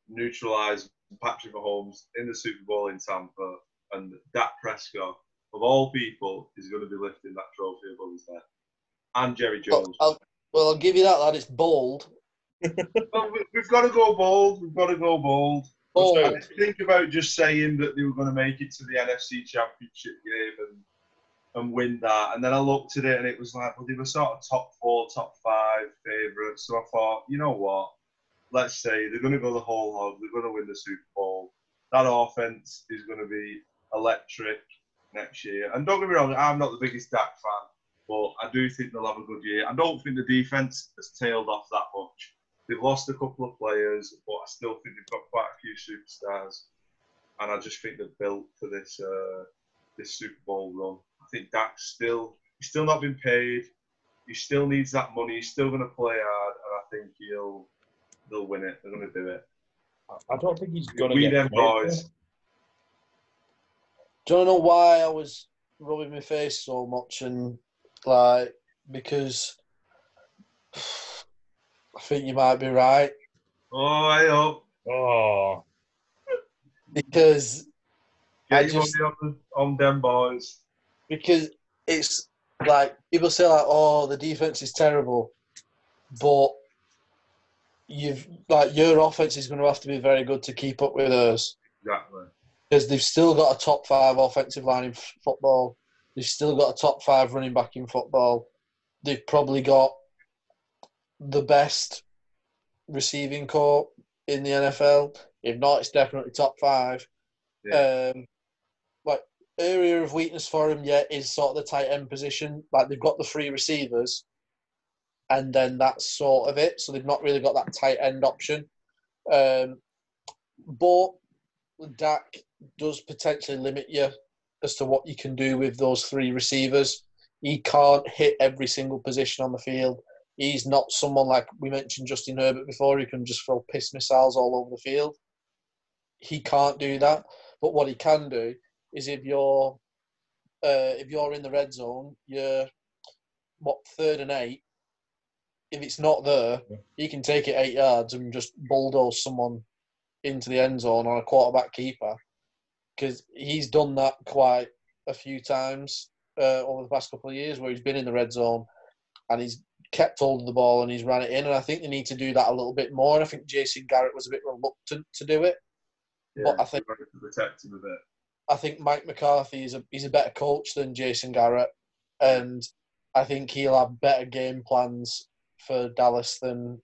neutralise Patrick Mahomes in the Super Bowl in Tampa. And Dak Prescott, of all people, is going to be lifting that trophy above his head. And Jerry Jones. Well, I'll give you that, lad. It's bold. Well, we've got to go bold. We've got to go bold. I think about just saying that they were going to make it to the NFC Championship game and win that. And then I looked at it and it was like, well, they were sort of top four, top five favourites. So I thought, you know what? Let's say they're going to go the whole hog. They're going to win the Super Bowl. That offense is going to be electric next year. And don't get me wrong, I'm not the biggest Dak fan, but I do think they'll have a good year. I don't think the defense has tailed off that much. They've lost a couple of players, but I still think they've got quite a few superstars. And I just think they're built for this this Super Bowl run. I think Dak's he's still not been paid. He still needs that money. He's still going to play hard, and I think they'll win it. They're going to do it. I don't think he's going to get them boys. Do you want to know why I was rubbing my face so much? And like, because I think you might be right. Oh, I hope. Oh, because yeah, I just on them boys. Because it's like people say, like, oh, the defense is terrible, but your offense is going to have to be very good to keep up with us. Exactly. Because they've still got a top five offensive line in football. They've still got a top five running back in football. They've probably got the best receiving corps in the NFL. If not, it's definitely top five. Yeah. Area of weakness for him yet is sort of the tight end position. Like, they've got the three receivers. And then that's sort of it. So they've not really got that tight end option. But Dak does potentially limit you as to what you can do with those three receivers. He can't hit every single position on the field. He's not someone like we mentioned Justin Herbert before, who can just throw piss missiles all over the field. He can't do that. But what he can do is if you're in the red zone, you're third and 8. If it's not there, he can take it 8 yards and just bulldoze someone into the end zone on a quarterback keeper, because he's done that quite a few times over the past couple of years where he's been in the red zone and he's kept hold of the ball and he's ran it in. And I think they need to do that a little bit more. And I think Jason Garrett was a bit reluctant to do it. Yeah, but I think to protect him a bit. I think Mike McCarthy is a better coach than Jason Garrett, and I think he'll have better game plans for Dallas than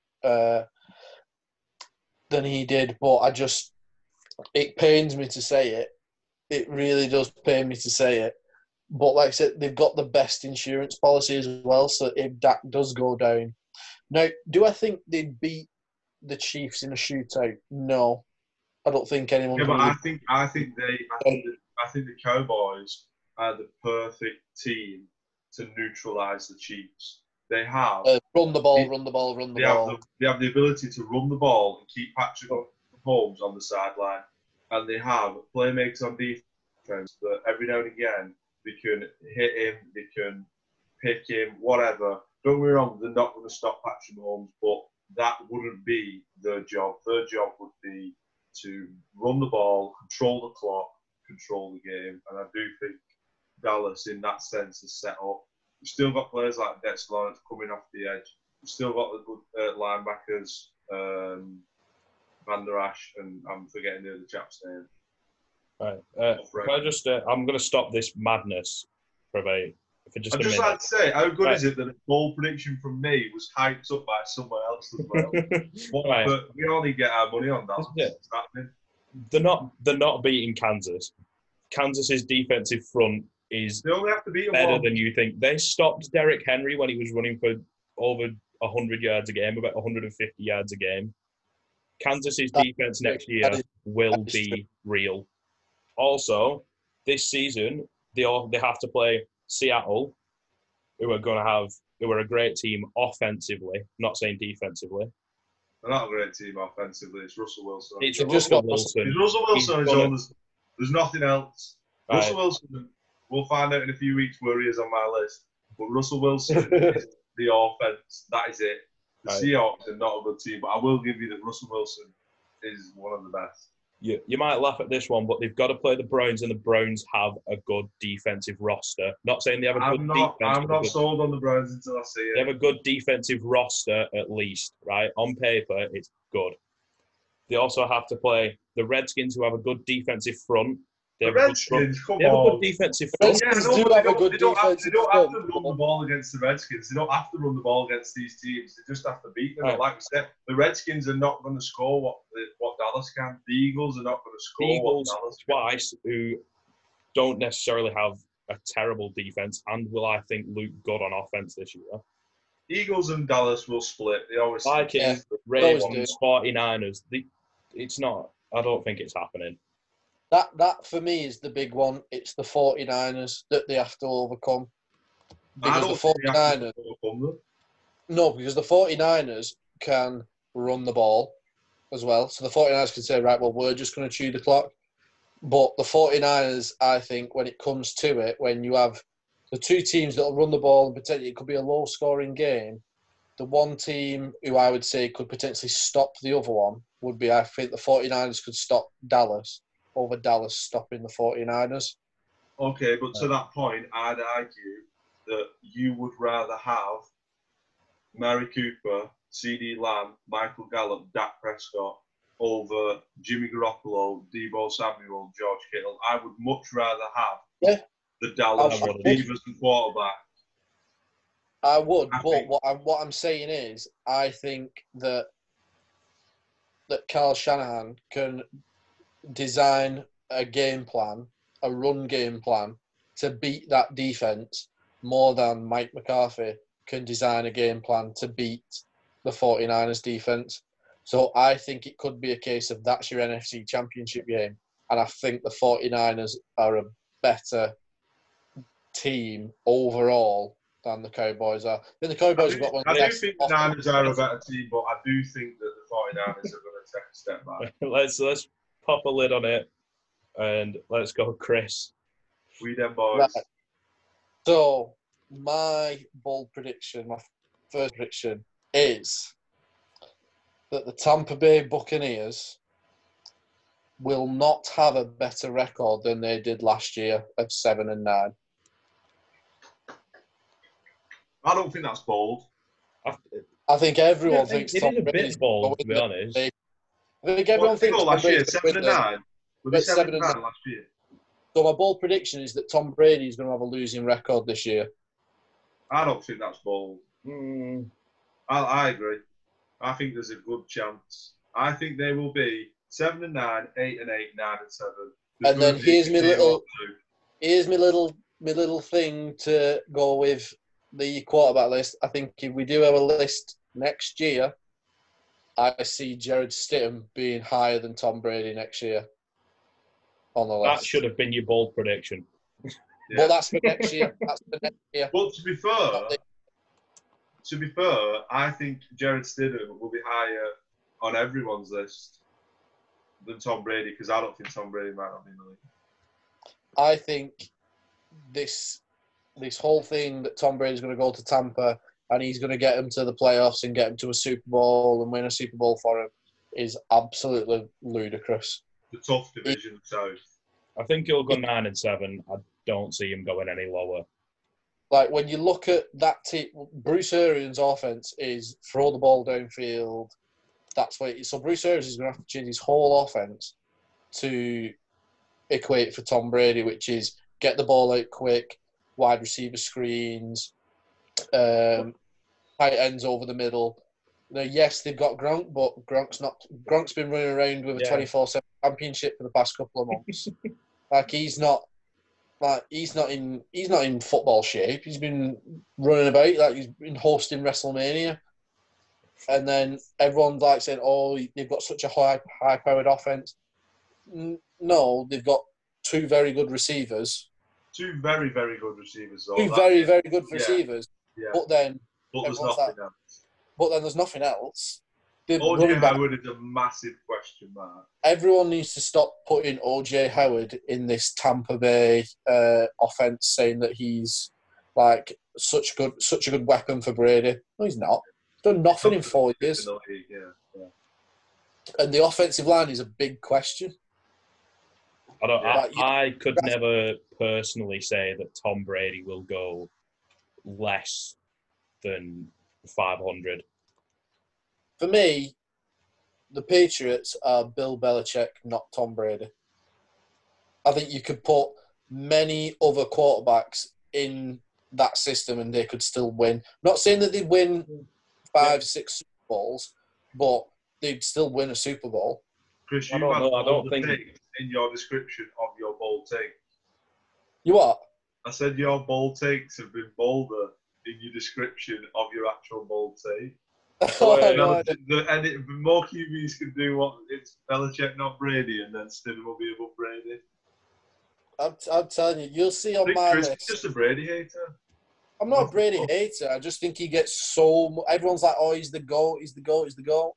he did. But it pains me to say it. It really does pain me to say it. But like I said, they've got the best insurance policy as well, so if Dak does go down. Now, do I think they'd beat the Chiefs in a shootout? No. I don't think anyone. Yeah, but I think the Cowboys are the perfect team to neutralise the Chiefs. They have run the ball. They have the ability to run the ball and keep Patrick Mahomes on the sideline, and they have playmakers on defense that every now and again they can hit him, they can pick him, whatever. Don't get me wrong, they're not going to stop Patrick Mahomes, but that wouldn't be their job. Their job would be to run the ball, control the clock, control the game. And I do think Dallas, in that sense, is set up. You've still got players like Dex Lawrence coming off the edge. You've still got the good linebackers, Van Der Ash, and I'm forgetting the other chap's name. Right. I'm going to stop this madness for a minute. I'd just like to say, how good is it that a bold prediction from me was hyped up by someone else as well? But we only get our money on that. It's happening. They're not beating Kansas. Kansas's defensive front is better than you think. They stopped Derrick Henry when he was running for over 100 yards a game, about 150 yards a game. Kansas's defense next year will be real. Also, this season, they have to play Seattle, who are a great team offensively, not saying defensively. They're not a great team offensively. It's Russell Wilson. It's just got Wilson. It's Russell Wilson is all. There's nothing else. Right. Russell Wilson, we'll find out in a few weeks where he is on my list. But Russell Wilson is the offense. That is it. The right. Seahawks are not a good team, but I will give you that Russell Wilson is one of the best. You might laugh at this one, but they've got to play the Browns, and the Browns have a good defensive roster. Not saying they have a good defense. I'm not sold on the Browns until I see it. They have a good defensive roster, at least, right? On paper, it's good. They also have to play the Redskins, who have a good defensive front. They have a good defensive front. They don't have to run the ball against the Redskins. They don't have to run the ball against these teams. They just have to beat them. Right. Like I said, the Redskins are not going to score what Dallas can. The Eagles are not going to score what Dallas can. Twice, who don't necessarily have a terrible defense and will, I think, look good on offense this year. Eagles and Dallas will split. They always like it. Ravens, 49ers. It's not. I don't think it's happening. That for me is the big one. It's the 49ers that they have to overcome. Because the 49ers, because the 49ers can run the ball as well. So the 49ers can say, right, well, we're just going to chew the clock. But the 49ers, I think, when it comes to it, when you have the two teams that will run the ball and potentially it could be a low-scoring game, the one team who I would say could potentially stop the other one would be, I think, the 49ers could stop Dallas over Dallas stopping the 49ers. Okay, but to that point, I'd argue that you would rather have Mary Cooper, CD Lamb, Michael Gallup, Dak Prescott over Jimmy Garoppolo, Deebo Samuel, George Kittle. I would much rather have the Dallas receivers and quarterback. I would, but what I'm saying is, I think that Kyle Shanahan can design a game plan, a run game plan, to beat that defense more than Mike McCarthy can design a game plan to beat the 49ers defense. So I think it could be a case of that's your NFC Championship game. And I think the 49ers are a better team overall than the Cowboys are. Then the Cowboys have got one. I do think the Niners are a better team, but I do think that the 49ers are going to take a step back. Let's pop a lid on it, and let's go, Chris. We them boys. Right. So, my first prediction is that the Tampa Bay Buccaneers will not have a better record than they did last year of 7-9. I don't think that's bold. I think everyone thinks Tom Brady's bold, to be honest. I think everyone thinks last year, 7-9. We were 7-9 last year. So my bold prediction is that Tom Brady is going to have a losing record this year. I don't think that's bold. I agree. I think there's a good chance. I think they will be 7-9, 8-8, 9-7. And then here's my little thing to go with the quarterback list. I think if we do have a list next year, I see Jarrett Stidham being higher than Tom Brady next year on the list. That should have been your bold prediction. Well, that's for next year. Well, to be fair, I think Jarrett Stidham will be higher on everyone's list than Tom Brady, because I don't think Tom Brady might not be in the league. I think this whole thing that Tom Brady's going to go to Tampa and he's going to get him to the playoffs and get him to a Super Bowl and win a Super Bowl for him is absolutely ludicrous. The tough division, so I think he'll go 9-7. I don't see him going any lower. Like, when you look at that team, Bruce Arians' offense is throw the ball downfield. That's where so Bruce Arians is going to have to change his whole offense to equate for Tom Brady, which is get the ball out quick, wide receiver screens, tight ends over the middle. Now, yes, they've got Gronk, but Gronk's been running around with a 24/7 championship for the past couple of months. He's not in football shape. He's been running about like he's been hosting WrestleMania, and then everyone's like saying, "Oh, they've got such a high-powered offense." No, they've got two very good receivers. Two very, very good receivers. Though. Two very, very good receivers. Yeah. But then there's nothing else. OJ Howard is a massive question mark. Everyone needs to stop putting OJ Howard in this Tampa Bay offense, saying that he's like such a good weapon for Brady. No, he's not. He's done nothing in 4 years. And the offensive line is a big question. I could never personally say that Tom Brady will go less than 500. For me, the Patriots are Bill Belichick, not Tom Brady. I think you could put many other quarterbacks in that system and they could still win. Not saying that they'd win 5-6 Super Bowls, but they'd still win a Super Bowl. Chris, you I don't think in your description of your bold take. You what? I said your bold takes have been bolder in your description of your actual bold take. And more QBs can do what it's Belichick, not Brady, and then Stidham will be above Brady. I'm telling you, you'll see on my list. Chris is just a Brady hater. I'm not a Brady hater. I just think he gets so much. Everyone's like, oh, he's the GOAT, he's the GOAT, he's the GOAT.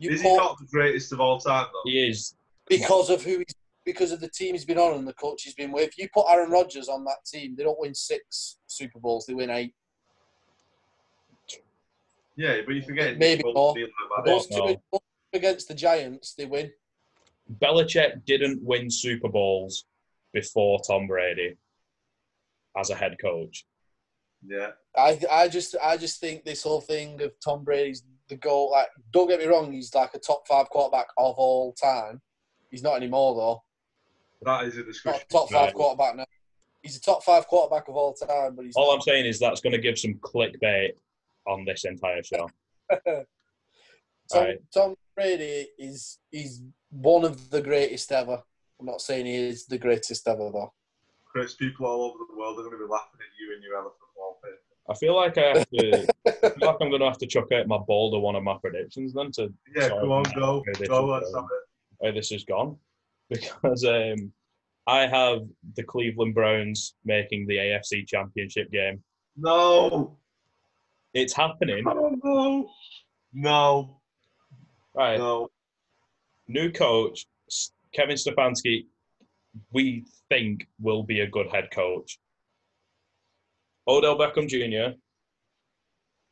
Is he not the greatest of all time, though? He is. Because of who he's, because of the team he's been on and the coach he's been with. You put Aaron Rodgers on that team, they don't win 6 Super Bowls, they win 8. Yeah, but you forget maybe more. Against the Giants, they win. Belichick didn't win Super Bowls before Tom Brady as a head coach. Yeah, I just think this whole thing of Tom Brady's the GOAT. Like, don't get me wrong, he's like a top 5 quarterback of all time. He's not anymore though. That is a discussion. Not a top 5 quarterback now. He's a top 5 quarterback of all time, but he's all not. I'm saying is that's going to give some clickbait on this entire show. Tom Brady is one of the greatest ever. I'm not saying he is the greatest ever, though. Chris, people all over the world are going to be laughing at you and your elephant wallpaper. I feel like I feel like I'm going to have to chuck out my bolder one of my predictions then. Let's have it. This is gone. Because I have the Cleveland Browns making the AFC Championship game. No! It's happening. Oh, no. Right. No. New coach, Kevin Stefanski, we think will be a good head coach. Odell Beckham Jr.,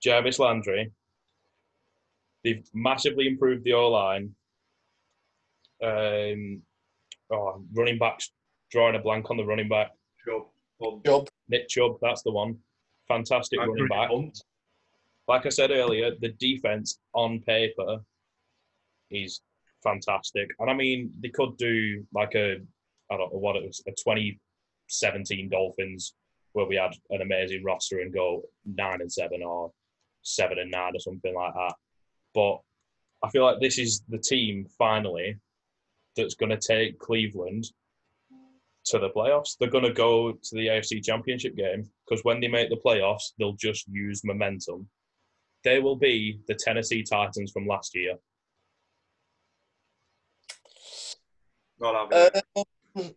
Jarvis Landry. They've massively improved the O-line. Running backs, drawing a blank on the running back. Chubb. Nick Chubb, that's the one. Fantastic running back. Pumped. Like I said earlier, the defense on paper is fantastic. And I mean, they could do like a 2017 Dolphins where we had an amazing roster and go 9-7 or 7-9 or something like that. But I feel like this is the team finally that's going to take Cleveland to the playoffs. They're going to go to the AFC Championship game because when they make the playoffs, they'll just use momentum. They will be the Tennessee Titans from last year. Not having it.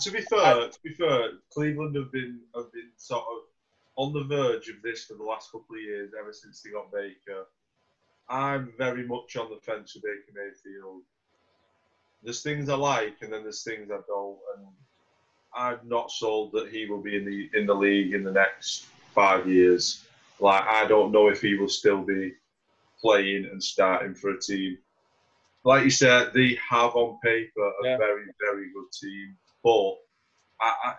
To be fair, Cleveland have been sort of on the verge of this for the last couple of years, ever since they got Baker. I'm very much on the fence with Baker Mayfield. There's things I like, and then there's things I don't. And I'm not sold that he will be in the league in the next 5 years. Like, I don't know if he will still be playing and starting for a team. Like you said, they have on paper a very, very good team. But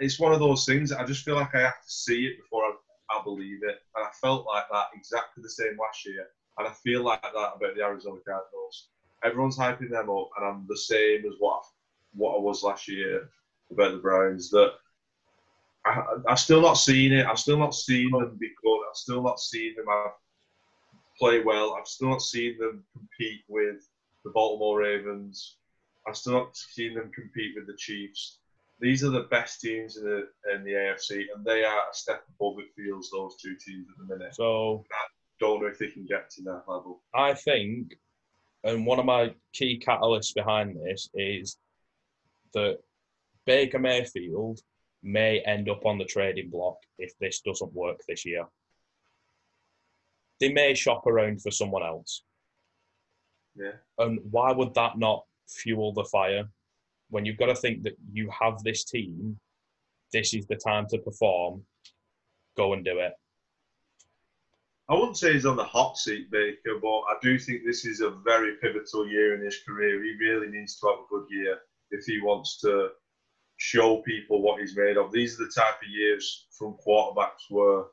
it's one of those things that I just feel like I have to see it before I believe it. And I felt like that exactly the same last year. And I feel like that about the Arizona Cardinals. Everyone's hyping them up, and I'm the same as what I was last year about the Browns. That I've still not seen it. I've still not seen them be good. I've still not seen them play well. I've still not seen them compete with the Baltimore Ravens. I've still not seen them compete with the Chiefs. These are the best teams in the AFC, and they are a step above, it feels, those two teams at the minute. So I don't know if they can get to that level. I think, and one of my key catalysts behind this is that Baker Mayfield may end up on the trading block if this doesn't work this year. They may shop around for someone else. Yeah. And why would that not fuel the fire? When you've got to think that you have this team, this is the time to perform, go and do it. I wouldn't say he's on the hot seat, Baker, but I do think this is a very pivotal year in his career. He really needs to have a good year if he wants to show people what he's made of. These are the type of years from quarterbacks where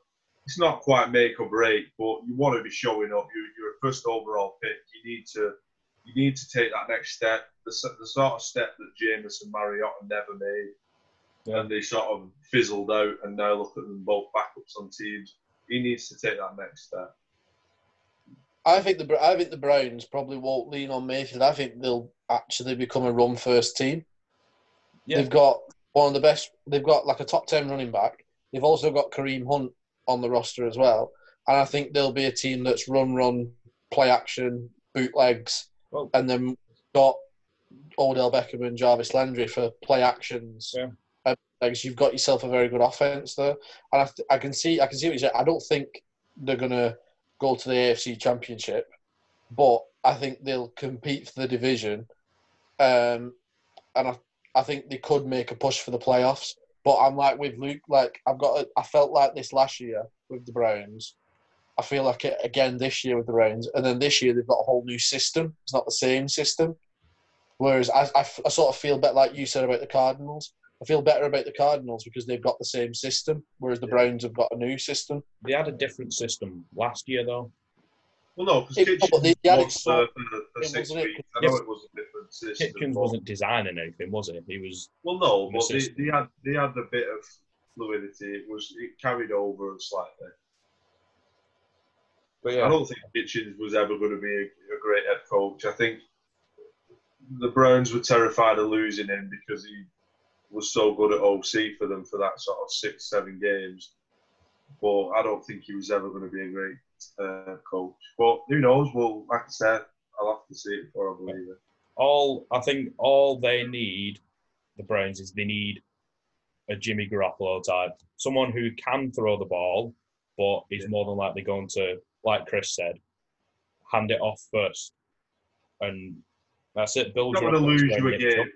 it's not quite make or break, but you want to be showing up. You're a first overall pick. You need to take that next step, the sort of step that Jameis and Mariota never made. Yeah. And they sort of fizzled out, and now look at them both backups on teams. He needs to take that next step. I think the Browns probably won't lean on Mayfield. I think they'll actually become a run first team. Yeah. They've got one of the best. They've got like a top 10 running back. They've also got Kareem Hunt on the roster as well. And I think they'll be a team that's run, play action, bootlegs, and then got Odell Beckham and Jarvis Landry for play actions. Yeah. You've got yourself a very good offense there, and I can see what you said. I don't think they're gonna go to the AFC Championship, but I think they'll compete for the division, and I think they could make a push for the playoffs. But I'm like with Luke, like I felt like this last year with the Browns. I feel like it again this year with the Browns, and then this year they've got a whole new system. It's not the same system. Whereas I sort of feel a bit like you said about the Cardinals. I feel better about the Cardinals because they've got the same system, whereas the Browns have got a new system. They had a different system last year, though. Well, no, because Kitchens for 6 weeks. I know it was a different system. Kitchens wasn't designing anything, was it? He was. Well, no, but they had a bit of fluidity. It carried over slightly. But yeah. I don't think Kitchens was ever going to be a great head coach. I think the Browns were terrified of losing him because he was so good at OC for them for that sort of 6-7 games, but I don't think he was ever going to be a great coach. But who knows? Well, like I said, I'll have to see it before I believe it. I think all they need, the Browns, is they need a Jimmy Garoppolo type, someone who can throw the ball, but is more than likely going to, like Chris said, hand it off first, and that's it. Build. Not going to lose you a game.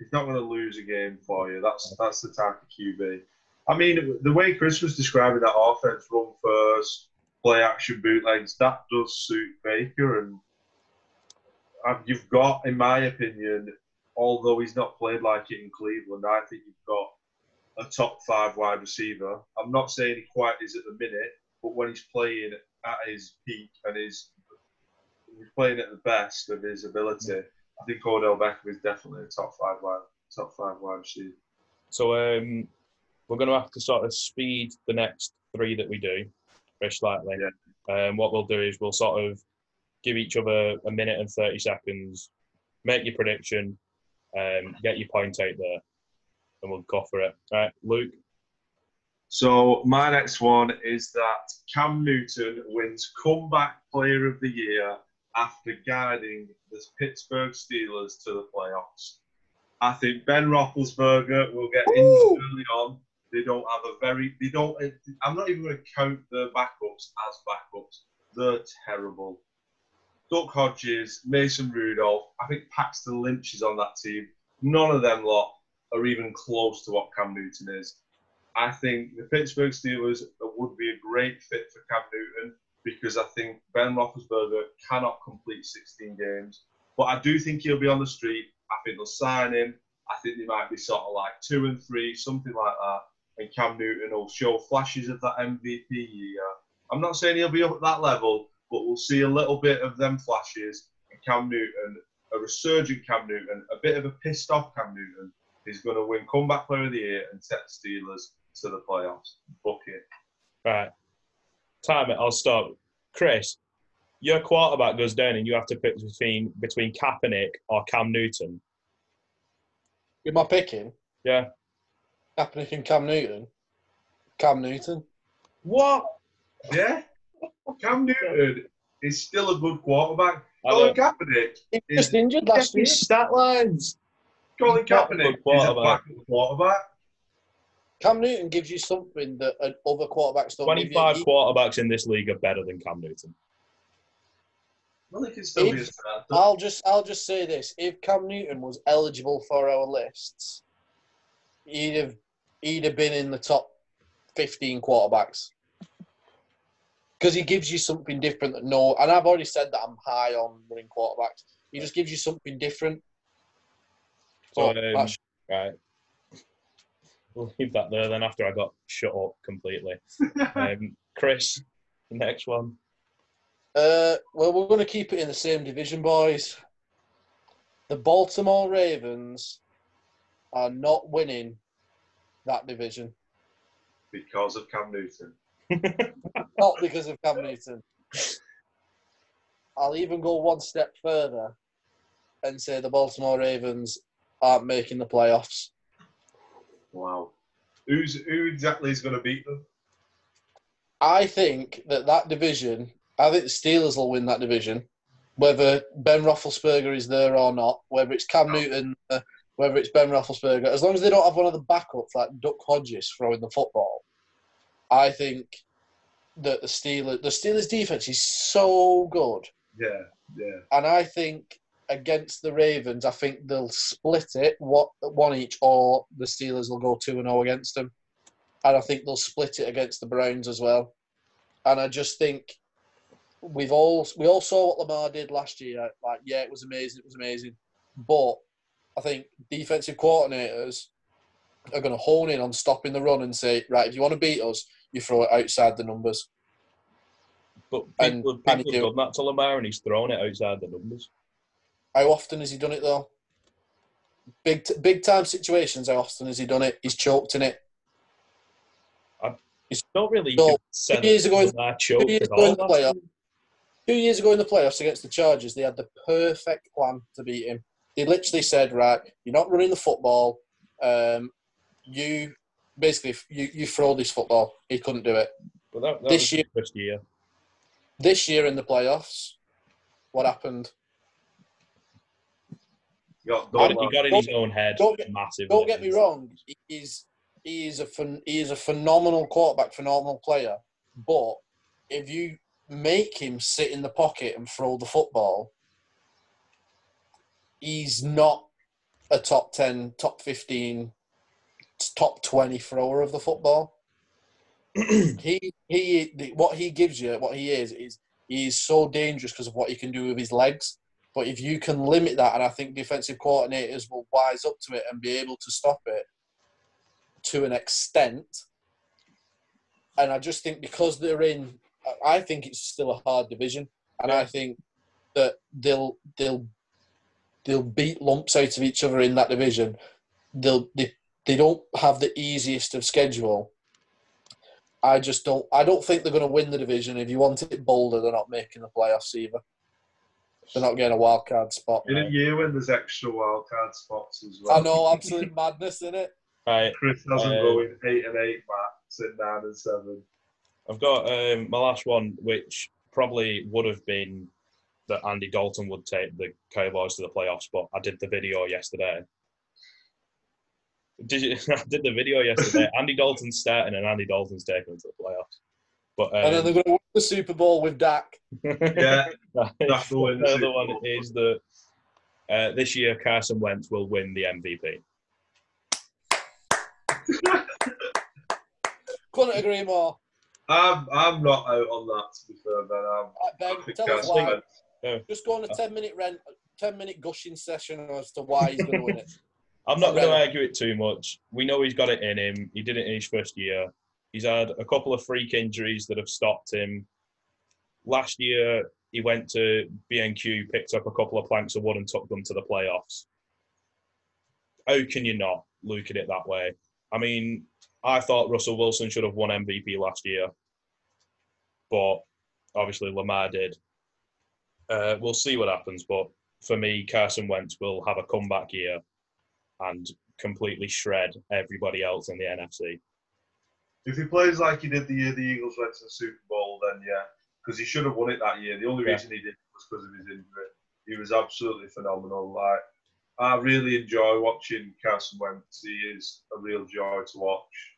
He's not going to lose a game for you. That's the type of QB. I mean, the way Chris was describing that offense, run first, play action, bootlegs, that does suit Baker. And you've got, in my opinion, although he's not played like it in Cleveland, I think you've got a top 5 wide receiver. I'm not saying he quite is at the minute, but when he's playing at his peak and he's playing at the best of his ability, I think Odell Beckham is definitely a top five wide receiver. So we're going to have to sort of speed the next 3 that we do, very slightly. Yeah. What we'll do is we'll sort of give each other a minute and 30 seconds, make your prediction, get your point out there, and we'll go for it. All right, Luke? So my next one is that Cam Newton wins Comeback Player of the Year after guiding the Pittsburgh Steelers to the playoffs. I think Ben Roethlisberger will get injured early on. I'm not even going to count their backups as backups. They're terrible. Duck Hodges, Mason Rudolph, I think Paxton Lynch is on that team. None of them lot are even close to what Cam Newton is. I think the Pittsburgh Steelers would be a great fit for Cam Newton, because I think Ben Roethlisberger cannot complete 16 games. But I do think he'll be on the street. I think they'll sign him. I think they might be sort of like 2 and 3, something like that. And Cam Newton will show flashes of that MVP year. I'm not saying he'll be up at that level, but we'll see a little bit of them flashes. And Cam Newton, a resurgent Cam Newton, a bit of a pissed-off Cam Newton, is going to win Comeback Player of the Year and take the Steelers to the playoffs. Book it. Right. Time it, I'll stop. Chris, your quarterback goes down and you have to pick between Kaepernick or Cam Newton. Am I picking? Yeah. Kaepernick and Cam Newton? Cam Newton. What? Yeah. Cam Newton is still a good quarterback. Colin Kaepernick. He's just injured last year. Stat lines. Colin Kaepernick is a backup quarterback. Cam Newton gives you something that other quarterbacks don't give you. 25 quarterbacks in this league are better than Cam Newton. Well, he could still be a starter. I'll just say this: if Cam Newton was eligible for our lists, he'd have been in the top 15 quarterbacks, because he gives you something different that no. And I've already said that I'm high on running quarterbacks. He just gives you something different. So, right. We'll leave that there then after I got shut up completely. Chris, the next one. Well, we're going to keep it in the same division, boys. The Baltimore Ravens are not winning that division. Because of Cam Newton. Not because of Cam Newton. I'll even go one step further and say the Baltimore Ravens aren't making the playoffs. Wow. Who exactly is going to beat them? I think that division, I think the Steelers will win that division, whether Ben Roethlisberger is there or not, whether it's Cam Newton, whether it's Ben Roethlisberger, as long as they don't have one of the backups like Duck Hodges throwing the football, I think that the Steelers' defense is so good. Yeah. And I think against the Ravens, I think they'll split it one each, or the Steelers will go 2-0 against them. And I think they'll split it against the Browns as well. And I just think we all saw what Lamar did last year. Like, yeah, it was amazing. But I think defensive coordinators are going to hone in on stopping the run and say, right, if you want to beat us, you throw it outside the numbers. But people have done that to Lamar, and he's thrown it outside the numbers. How often has he done it, though? Big time situations, how often has he done it? He's choked in it. It's not really... So, 2 years ago in the playoffs against the Chargers, they had the perfect plan to beat him. They literally said, right, you're not running the football. You throw this football. He couldn't do it. Well, that this year. This year in the playoffs, what happened? He got in his own head. Don't get me wrong. He is a phenomenal quarterback, phenomenal player. But if you make him sit in the pocket and throw the football, he's not a top 10, top 15, top 20 thrower of the football. What he gives you, what he is he is so dangerous because of what he can do with his legs. But if you can limit that, and I think defensive coordinators will wise up to it and be able to stop it to an extent. And I just think because they're in, I think it's still a hard division, and yeah. I think that they'll beat lumps out of each other in that division. They don't have the easiest of schedule. I don't think they're going to win the division. If you want it bolder, they're not making the playoffs either. They're not getting a wild card spot. In a year when there's extra wild card spots as well. I know, absolute madness, isn't it? Right. Chris hasn't going 8-8, Matt's at 9-7. I've got my last one, which probably would have been that Andy Dalton would take the Cowboys to the playoffs, but I did the video yesterday. I did the video yesterday. Andy Dalton's starting and Andy Dalton's taking him to the playoffs. But, and then they're going to win the Super Bowl with Dak. Yeah. That's the one. The other one is that this year Carson Wentz will win the MVP. Couldn't agree more. I'm not out on that, to be fair, Ben. Ben, tell us why. Just go on a 10-minute gushing session as to why he's going to win it. I'm not going to argue it too much. We know he's got it in him. He did it in his first year. He's had a couple of freak injuries that have stopped him. Last year, he went to B&Q, picked up a couple of planks of wood and took them to the playoffs. How can you not look at it that way? I mean, I thought Russell Wilson should have won MVP last year, but obviously Lamar did. We'll see what happens, but for me, Carson Wentz will have a comeback year and completely shred everybody else in the NFC. If he plays like he did the year the Eagles went to the Super Bowl, then yeah, because he should have won it that year. The only reason he didn't was because of his injury. He was absolutely phenomenal. Like, I really enjoy watching Carson Wentz. He is a real joy to watch.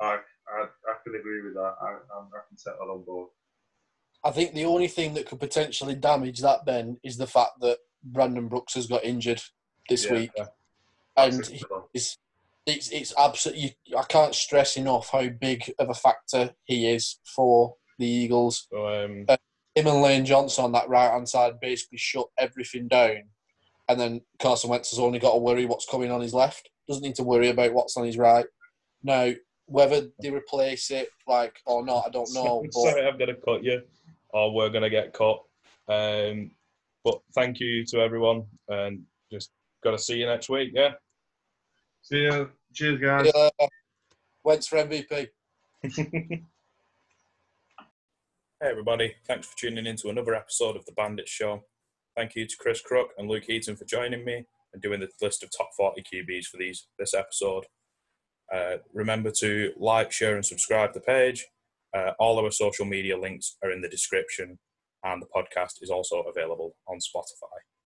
I can agree with that. I can take that on board. I think the only thing that could potentially damage that, Ben, is the fact that Brandon Brooks has got injured this week. Yeah. And it's absolutely, I can't stress enough how big of a factor he is for the Eagles. So, him and Lane Johnson on that right-hand side basically shut everything down. And then Carson Wentz has only got to worry what's coming on his left. Doesn't need to worry about what's on his right. Now, whether they replace it or not, I don't know. Sorry, I'm going to cut you. Or we're going to get cut. But thank you to everyone. And just got to see you next week, yeah? See you. Cheers, guys. Wentz for MVP. Hey everybody, thanks for tuning in to another episode of The Bandits Show. Thank you to Chris Crook and Luke Eaton for joining me and doing the list of top 40 QBs for this episode. Remember to like, share and subscribe the page. All our social media links are in the description and the podcast is also available on Spotify.